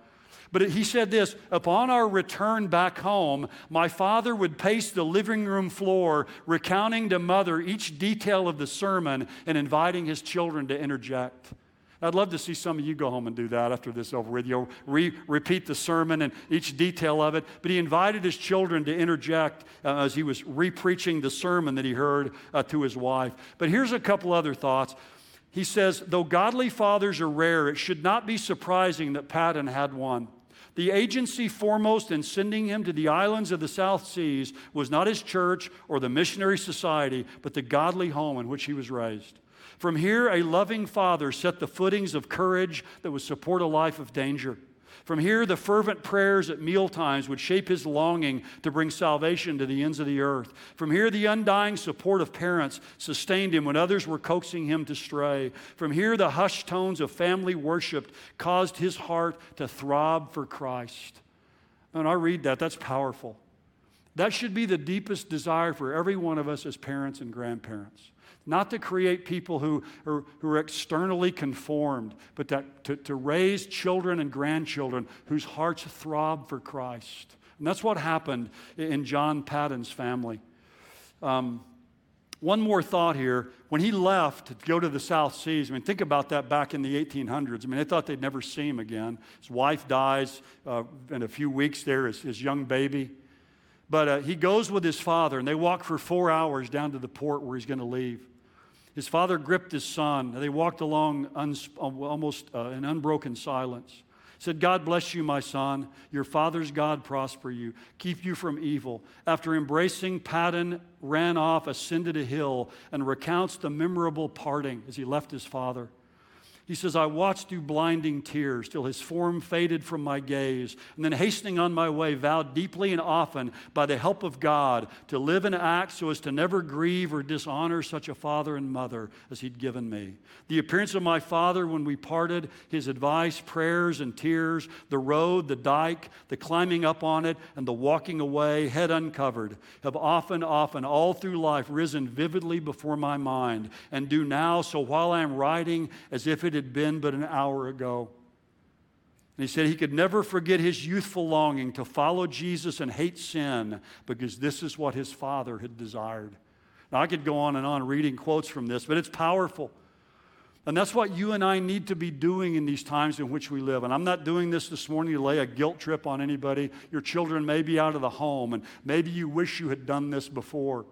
But he said this, upon our return back home, my father would pace the living room floor, recounting to mother each detail of the sermon and inviting his children to interject. I'd love to see some of you go home and do that after this over with. You'll repeat the sermon and each detail of it. But he invited his children to interject as he was re-preaching the sermon that he heard to his wife. But here's a couple other thoughts. He says, though godly fathers are rare, it should not be surprising that Paton had one. The agency foremost in sending him to the islands of the South Seas was not his church or the missionary society, but the godly home in which he was raised. From here, a loving father set the footings of courage that would support a life of danger. From here, the fervent prayers at mealtimes would shape his longing to bring salvation to the ends of the earth. From here, the undying support of parents sustained him when others were coaxing him to stray. From here, the hushed tones of family worship caused his heart to throb for Christ. And I read that. That's powerful. That should be the deepest desire for every one of us as parents and grandparents. Not to create people who are externally conformed, but to raise children and grandchildren whose hearts throb for Christ. And that's what happened in John Paton's family. One more thought here. When he left to go to the South Seas, I mean, think about that back in the 1800s. I mean, they thought they'd never see him again. His wife dies in a few weeks there, his young baby. But he goes with his father, and they walk for 4 hours down to the port where he's going to leave. His father gripped his son, and they walked along almost in unbroken silence. He said, God bless you, my son. Your father's God prosper you, keep you from evil. After embracing, Paton ran off, ascended a hill, and recounts the memorable parting as he left his father. He says, I watched through blinding tears till his form faded from my gaze, and then hastening on my way, vowed deeply and often by the help of God to live and act so as to never grieve or dishonor such a father and mother as he'd given me. The appearance of my father when we parted, his advice, prayers, and tears, the road, the dike, the climbing up on it, and the walking away, head uncovered, have often, all through life risen vividly before my mind, and do now, so while I am writing, as if it had been but an hour ago. And he said he could never forget his youthful longing to follow Jesus and hate sin, because this is what his father had desired. Now, I could go on and on reading quotes from this, but it's powerful. And that's what you and I need to be doing in these times in which we live. And I'm not doing this morning to lay a guilt trip on anybody. Your children may be out of the home, and maybe you wish you had done this before.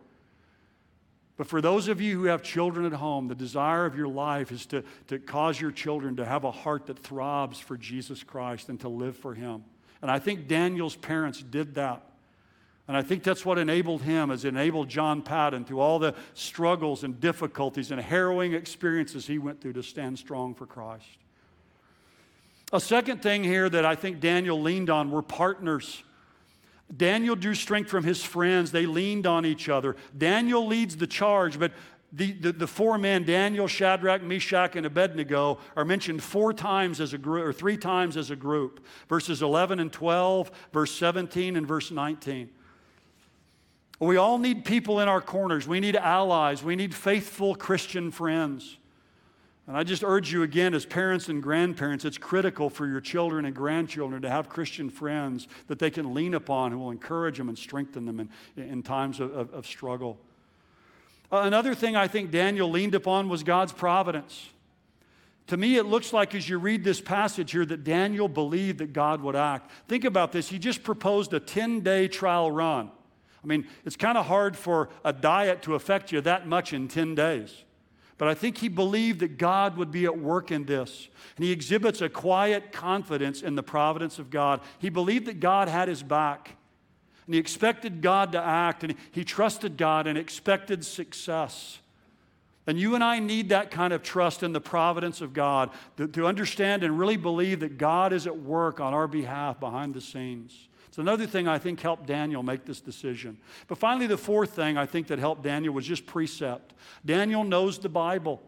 But for those of you who have children at home, the desire of your life is to cause your children to have a heart that throbs for Jesus Christ and to live for him. And I think Daniel's parents did that. And I think that's what enabled him, as enabled John Paton through all the struggles and difficulties and harrowing experiences he went through to stand strong for Christ. A second thing here that I think Daniel leaned on were partners. Daniel drew strength from his friends. They leaned on each other. Daniel leads the charge, but the four men, Daniel, Shadrach, Meshach, and Abednego, are mentioned three times as a group. Verses 11 and 12, verse 17, and verse 19. We all need people in our corners. We need allies. We need faithful Christian friends. And I just urge you again, as parents and grandparents, it's critical for your children and grandchildren to have Christian friends that they can lean upon who will encourage them and strengthen them in times of struggle. Another thing I think Daniel leaned upon was God's providence. To me, it looks like as you read this passage here that Daniel believed that God would act. Think about this. He just proposed a 10-day trial run. I mean, it's kind of hard for a diet to affect you that much in 10 days. But I think he believed that God would be at work in this. And he exhibits a quiet confidence in the providence of God. He believed that God had his back. And he expected God to act. And he trusted God and expected success. And you and I need that kind of trust in the providence of God to understand and really believe that God is at work on our behalf behind the scenes. It's another thing I think helped Daniel make this decision. But finally, the fourth thing I think that helped Daniel was just precept. Daniel knows the Bible.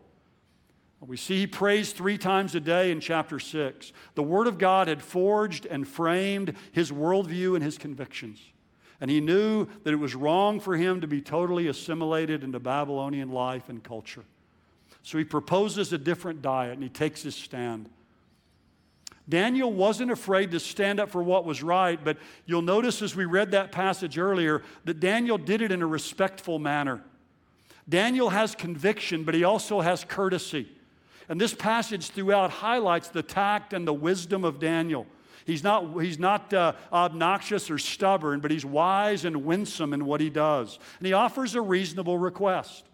We see he prays 3 times a day in chapter 6. The Word of God had forged and framed his worldview and his convictions. And he knew that it was wrong for him to be totally assimilated into Babylonian life and culture. So he proposes a different diet and he takes his stand. Daniel wasn't afraid to stand up for what was right, but you'll notice as we read that passage earlier that Daniel did it in a respectful manner. Daniel has conviction, but he also has courtesy. And this passage throughout highlights the tact and the wisdom of Daniel. He's not obnoxious or stubborn, but he's wise and winsome in what he does. And he offers a reasonable request.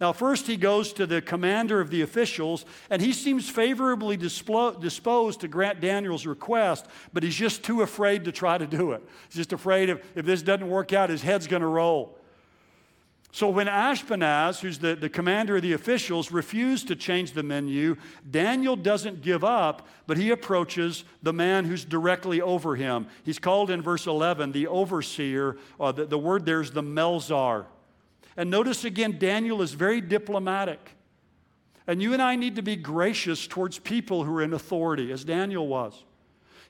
Now, first he goes to the commander of the officials, and he seems favorably disposed to grant Daniel's request, but he's just too afraid to try to do it. He's just afraid if this doesn't work out, his head's going to roll. So when Ashpenaz, who's the commander of the officials, refused to change the menu, Daniel doesn't give up, but he approaches the man who's directly over him. He's called in verse 11 the overseer. The word there is the Melzar. And notice again, Daniel is very diplomatic. And you and I need to be gracious towards people who are in authority, as Daniel was.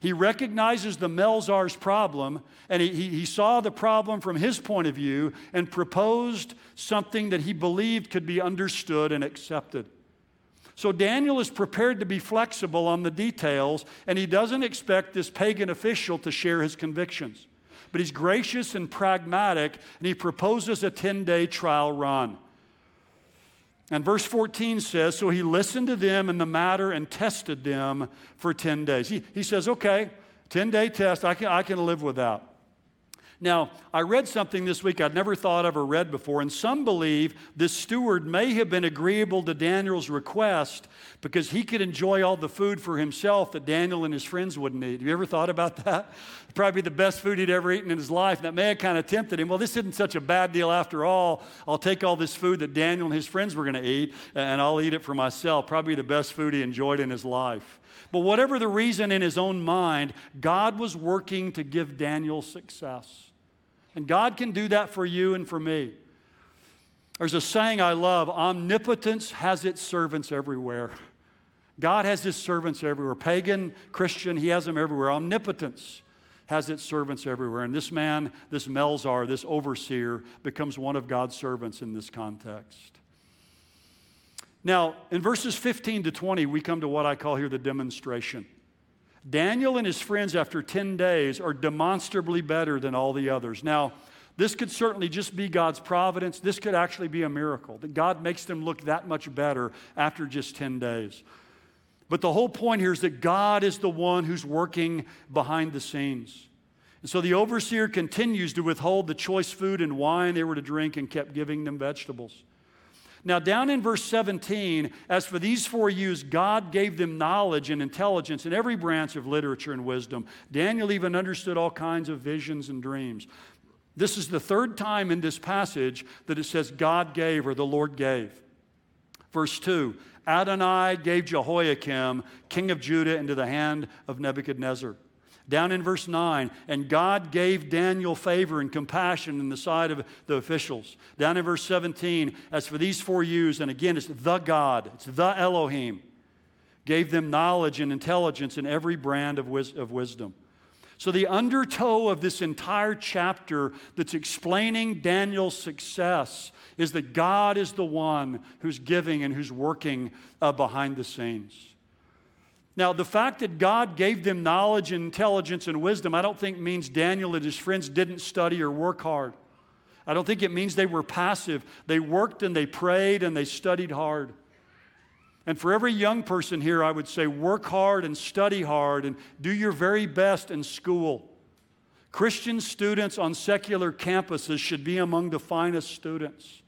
He recognizes the Melzar's problem, and he saw the problem from his point of view and proposed something that he believed could be understood and accepted. So Daniel is prepared to be flexible on the details, and he doesn't expect this pagan official to share his convictions. But he's gracious and pragmatic, and he proposes a 10-day trial run. And verse 14 says, so he listened to them in the matter and tested them for 10 days. He says, okay, 10-day test, I can live with that. Now, I read something this week I'd never thought of or read before, and some believe this steward may have been agreeable to Daniel's request because he could enjoy all the food for himself that Daniel and his friends wouldn't eat. Have you ever thought about that? Probably the best food he'd ever eaten in his life, and that may have kind of tempted him. Well, this isn't such a bad deal after all. I'll take all this food that Daniel and his friends were going to eat, and I'll eat it for myself. Probably the best food he enjoyed in his life. But whatever the reason in his own mind, God was working to give Daniel success. And God can do that for you and for me. There's a saying I love: omnipotence has its servants everywhere. God has his servants everywhere. Pagan, Christian, he has them everywhere. Omnipotence has its servants everywhere. And this man, this Melzar, this overseer, becomes one of God's servants in this context. Now, in verses 15 to 20, we come to what I call here the demonstration. Daniel and his friends, after 10 days, are demonstrably better than all the others. Now, this could certainly just be God's providence. This could actually be a miracle, that God makes them look that much better after just 10 days. But the whole point here is that God is the one who's working behind the scenes. And so the overseer continues to withhold the choice food and wine they were to drink and kept giving them vegetables. Now, down in verse 17, as for these four youths, God gave them knowledge and intelligence in every branch of literature and wisdom. Daniel even understood all kinds of visions and dreams. This is the third time in this passage that it says God gave or the Lord gave. Verse 2, Adonai gave Jehoiakim, king of Judah, into the hand of Nebuchadnezzar. Down in verse 9, and God gave Daniel favor and compassion in the sight of the officials. Down in verse 17, as for these four youths, and again, it's the God, it's the Elohim, gave them knowledge and intelligence in every brand of wisdom. So the undertow of this entire chapter that's explaining Daniel's success is that God is the one who's giving and who's working behind the scenes. Now, the fact that God gave them knowledge and intelligence and wisdom, I don't think means Daniel and his friends didn't study or work hard. I don't think it means they were passive. They worked and they prayed and they studied hard. And for every young person here, I would say work hard and study hard and do your very best in school. Christian students on secular campuses should be among the finest students.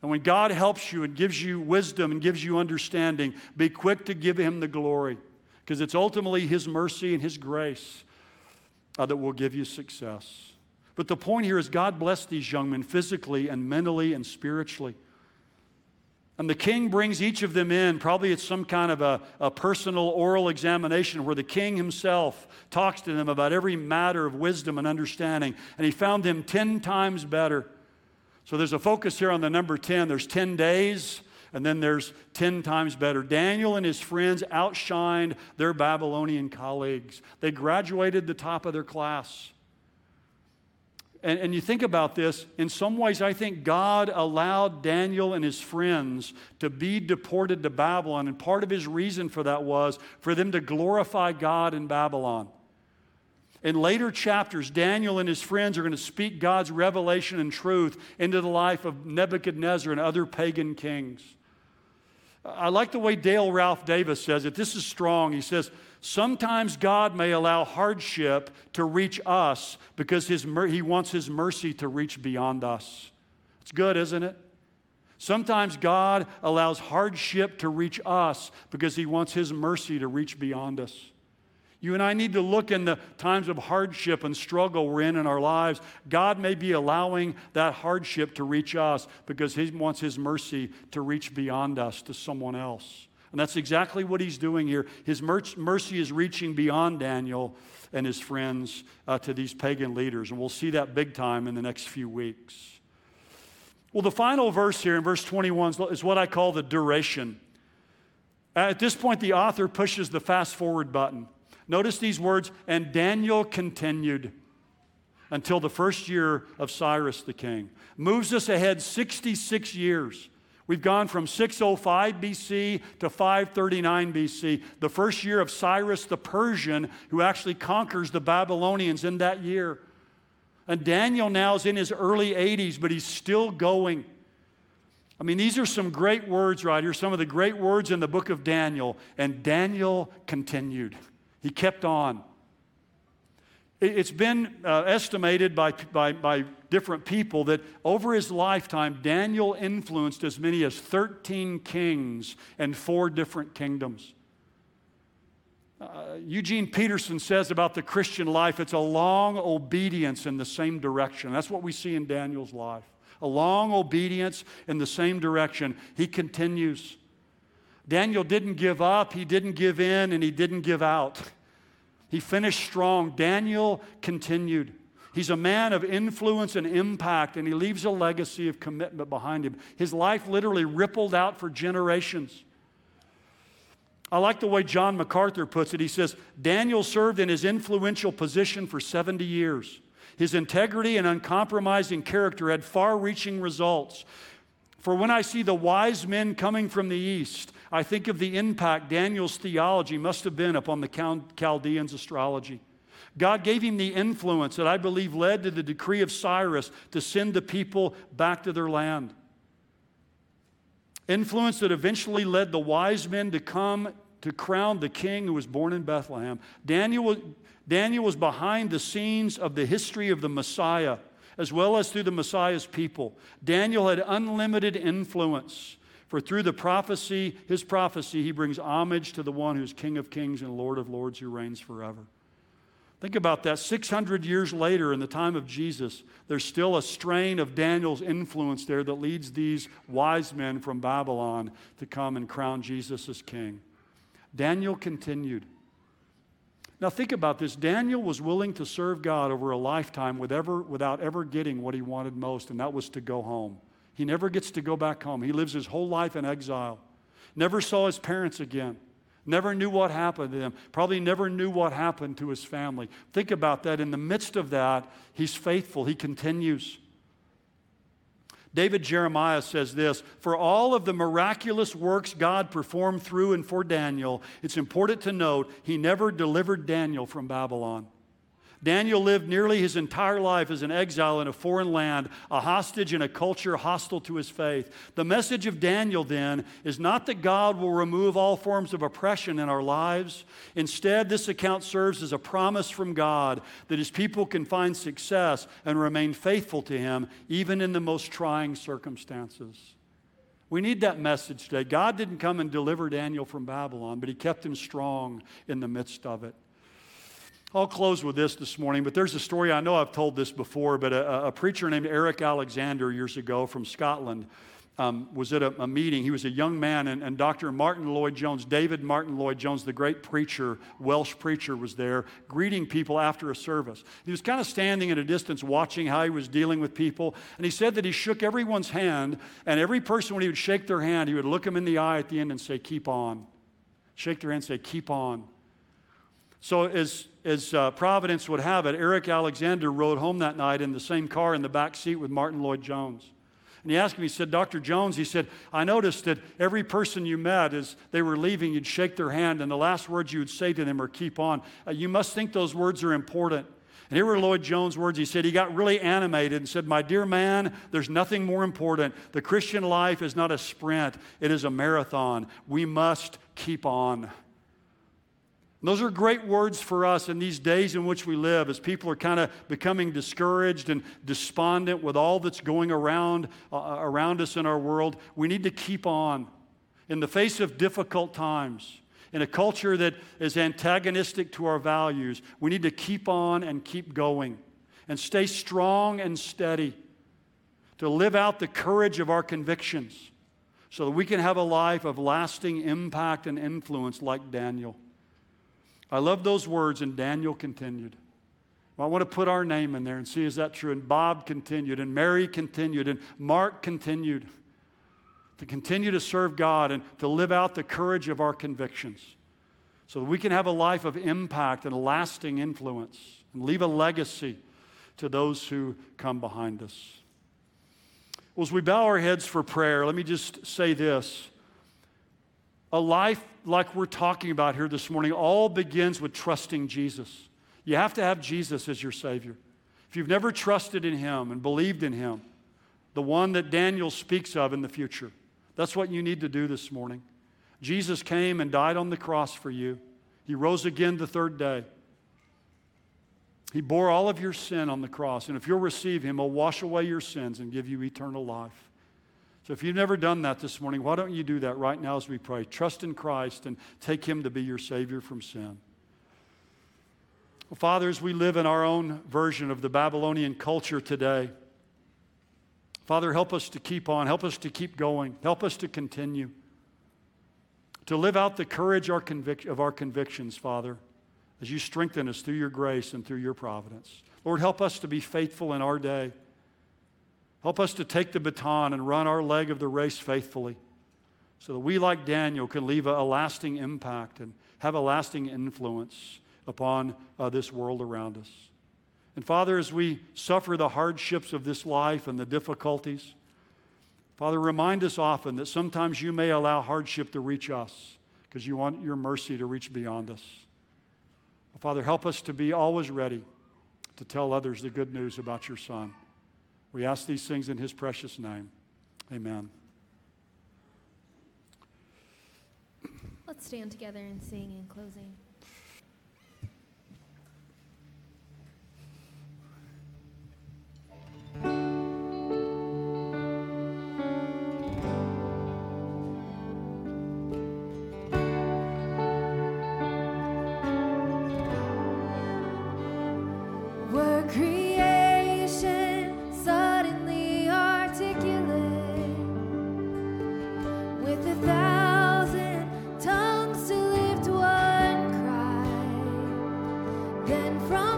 And when God helps you and gives you wisdom and gives you understanding, be quick to give him the glory, because it's ultimately his mercy and his grace that will give you success. But the point here is God blessed these young men physically and mentally and spiritually. And the king brings each of them in. Probably it's some kind of a personal oral examination where the king himself talks to them about every matter of wisdom and understanding. And he found them 10 times better. So there's a focus here on the number 10. There's 10 days, and then there's 10 times better. Daniel and his friends outshined their Babylonian colleagues. They graduated the top of their class. And you think about this, in some ways I think God allowed Daniel and his friends to be deported to Babylon, and part of his reason for that was for them to glorify God in Babylon. In later chapters, Daniel and his friends are going to speak God's revelation and truth into the life of Nebuchadnezzar and other pagan kings. I like the way Dale Ralph Davis says it. This is strong. He says, sometimes God may allow hardship to reach us because he wants his mercy to reach beyond us. It's good, isn't it? Sometimes God allows hardship to reach us because he wants his mercy to reach beyond us. You and I need to look in the times of hardship and struggle we're in our lives. God may be allowing that hardship to reach us because he wants his mercy to reach beyond us to someone else. And that's exactly what he's doing here. His mercy is reaching beyond Daniel and his friends to these pagan leaders. And we'll see that big time in the next few weeks. Well, the final verse here in verse 21 is what I call the duration. At this point, the author pushes the fast forward button. Notice these words, and Daniel continued until the first year of Cyrus the king. Moves us ahead 66 years. We've gone from 605 BC to 539 BC, the first year of Cyrus the Persian, who actually conquers the Babylonians in that year. And Daniel now is in his early 80s, but he's still going. I mean, these are some great words right here, some of the great words in the book of Daniel. And Daniel continued. He kept on. It's been estimated by different people that over his lifetime, Daniel influenced as many as 13 kings and 4 different kingdoms. Eugene Peterson says about the Christian life, it's a long obedience in the same direction. That's what we see in Daniel's life. A long obedience in the same direction. He continues. Daniel didn't give up, he didn't give in, and he didn't give out. He finished strong. Daniel continued. He's a man of influence and impact, and he leaves a legacy of commitment behind him. His life literally rippled out for generations. I like the way John MacArthur puts it. He says, Daniel served in his influential position for 70 years. His integrity and uncompromising character had far-reaching results. For when I see the wise men coming from the east, I think of the impact Daniel's theology must have been upon the Chaldeans' astrology. God gave him the influence that I believe led to the decree of Cyrus to send the people back to their land. Influence that eventually led the wise men to come to crown the king who was born in Bethlehem. Daniel was behind the scenes of the history of the Messiah, as well as through the Messiah's people. Daniel had unlimited influence, for through his prophecy, he brings homage to the one who's King of Kings and Lord of Lords, who reigns forever. Think about that. 600 years later, in the time of Jesus, there's still a strain of Daniel's influence there that leads these wise men from Babylon to come and crown Jesus as king. Daniel continued. Now think about this. Daniel was willing to serve God over a lifetime without ever getting what he wanted most, and that was to go home. He never gets to go back home. He lives his whole life in exile. Never saw his parents again. Never knew what happened to them. Probably never knew what happened to his family. Think about that. In the midst of that, he's faithful. He continues. David Jeremiah says this, for all of the miraculous works God performed through and for Daniel, it's important to note he never delivered Daniel from Babylon. Daniel lived nearly his entire life as an exile in a foreign land, a hostage in a culture hostile to his faith. The message of Daniel, then, is not that God will remove all forms of oppression in our lives. Instead, this account serves as a promise from God that his people can find success and remain faithful to him, even in the most trying circumstances. We need that message today. God didn't come and deliver Daniel from Babylon, but he kept him strong in the midst of it. I'll close with this morning, but there's a story. I know I've told this before, but a preacher named Eric Alexander years ago from Scotland was at a meeting. He was a young man, and Dr. Martyn Lloyd-Jones, David Martyn Lloyd-Jones, the great preacher, Welsh preacher, was there greeting people after a service. He was kind of standing at a distance watching how he was dealing with people, and he said that he shook everyone's hand, and every person, when he would shake their hand, he would look them in the eye at the end and say, keep on. Shake their hand and say, keep on. So as Providence would have it, Eric Alexander rode home that night in the same car in the back seat with Martyn Lloyd-Jones. And he asked me, he said, Dr. Jones, he said, I noticed that every person you met as they were leaving, you'd shake their hand, and the last words you would say to them are keep on. You must think those words are important. And here were Lloyd-Jones' words. He said, he got really animated and said, my dear man, there's nothing more important. The Christian life is not a sprint. It is a marathon. We must keep on. Those are great words for us in these days in which we live, as people are kind of becoming discouraged and despondent with all that's going around us in our world. We need to keep on. In the face of difficult times, in a culture that is antagonistic to our values, we need to keep on and keep going and stay strong and steady to live out the courage of our convictions so that we can have a life of lasting impact and influence like Daniel. I love those words, and Daniel continued. Well, I want to put our name in there and see, is that true? And Bob continued, and Mary continued, and Mark continued to continue to serve God and to live out the courage of our convictions so that we can have a life of impact and lasting influence and leave a legacy to those who come behind us. Well, as we bow our heads for prayer, let me just say this. A life like we're talking about here this morning all begins with trusting Jesus. You have to have Jesus as your Savior. If you've never trusted in Him and believed in Him, the one that Daniel speaks of in the future, that's what you need to do this morning. Jesus came and died on the cross for you. He rose again the third day. He bore all of your sin on the cross, and if you'll receive him, he'll wash away your sins and give you eternal life. So if you've never done that this morning, why don't you do that right now as we pray? Trust in Christ and take him to be your Savior from sin. Well, Father, as we live in our own version of the Babylonian culture today, Father, help us to keep on. Help us to keep going. Help us to continue to live out the courage of our convictions, Father, as you strengthen us through your grace and through your providence. Lord, help us to be faithful in our day. Help us to take the baton and run our leg of the race faithfully so that we, like Daniel, can leave a lasting impact and have a lasting influence upon this world around us. And Father, as we suffer the hardships of this life and the difficulties, Father, remind us often that sometimes you may allow hardship to reach us because you want your mercy to reach beyond us. Father, help us to be always ready to tell others the good news about your Son. We ask these things in his precious name. Amen. Let's stand together and sing in closing. From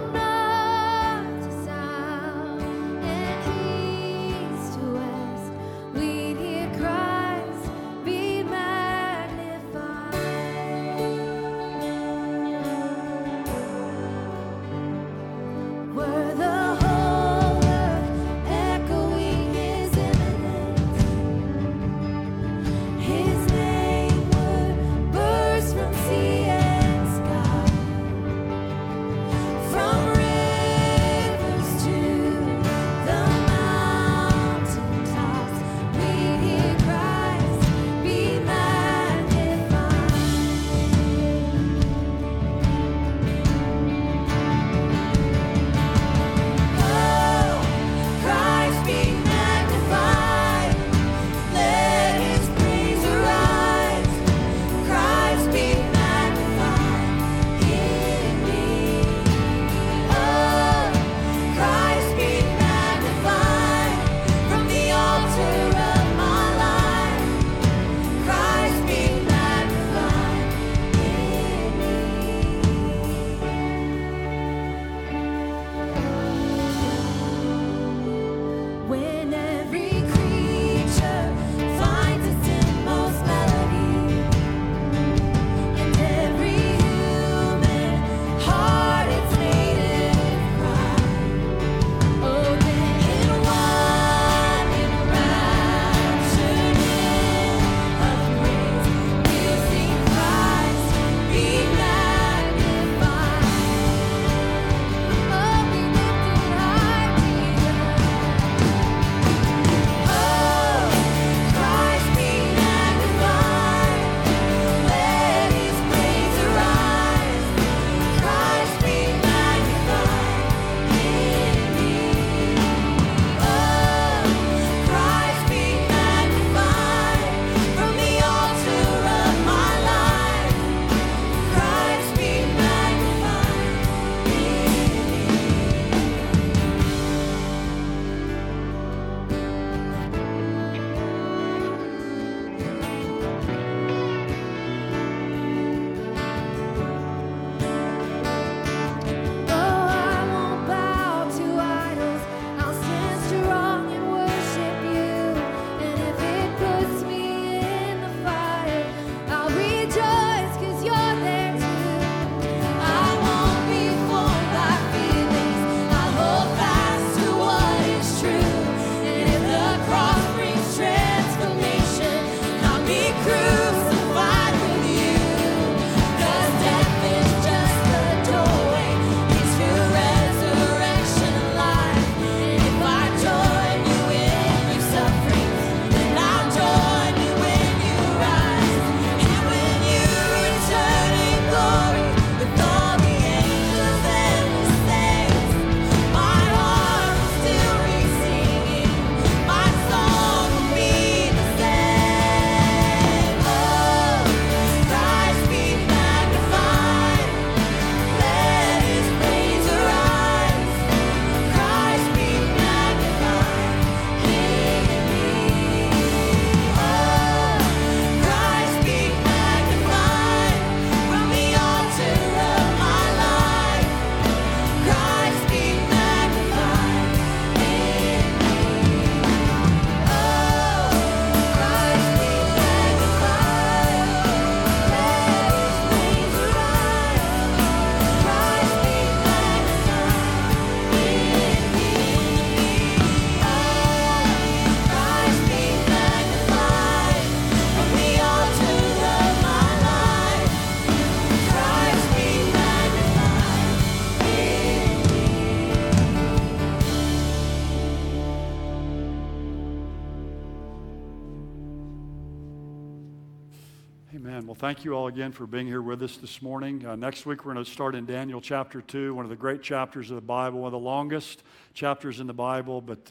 Thank you all again for being here with us this morning. Next week, we're going to start in Daniel chapter 2, one of the great chapters of the Bible, one of the longest chapters in the Bible, but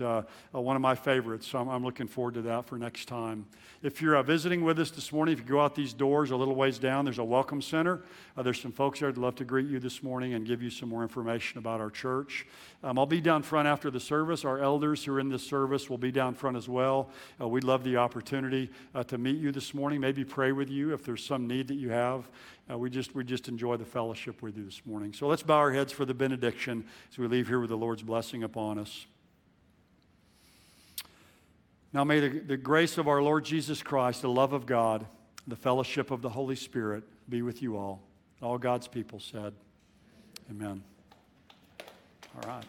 one of my favorites. So I'm looking forward to that for next time. If you're visiting with us this morning, if you go out these doors a little ways down, there's a welcome center. There's some folks there that'd love to greet you this morning and give you some more information about our church. I'll be down front after the service. Our elders who are in this service will be down front as well. We'd love the opportunity to meet you this morning, maybe pray with you if there's some need that you have. We just enjoy the fellowship with you this morning. So let's bow our heads for the benediction as we leave here with the Lord's blessing upon us. Now may the grace of our Lord Jesus Christ, the love of God, the fellowship of the Holy Spirit be with you all. All God's people said, amen. All right.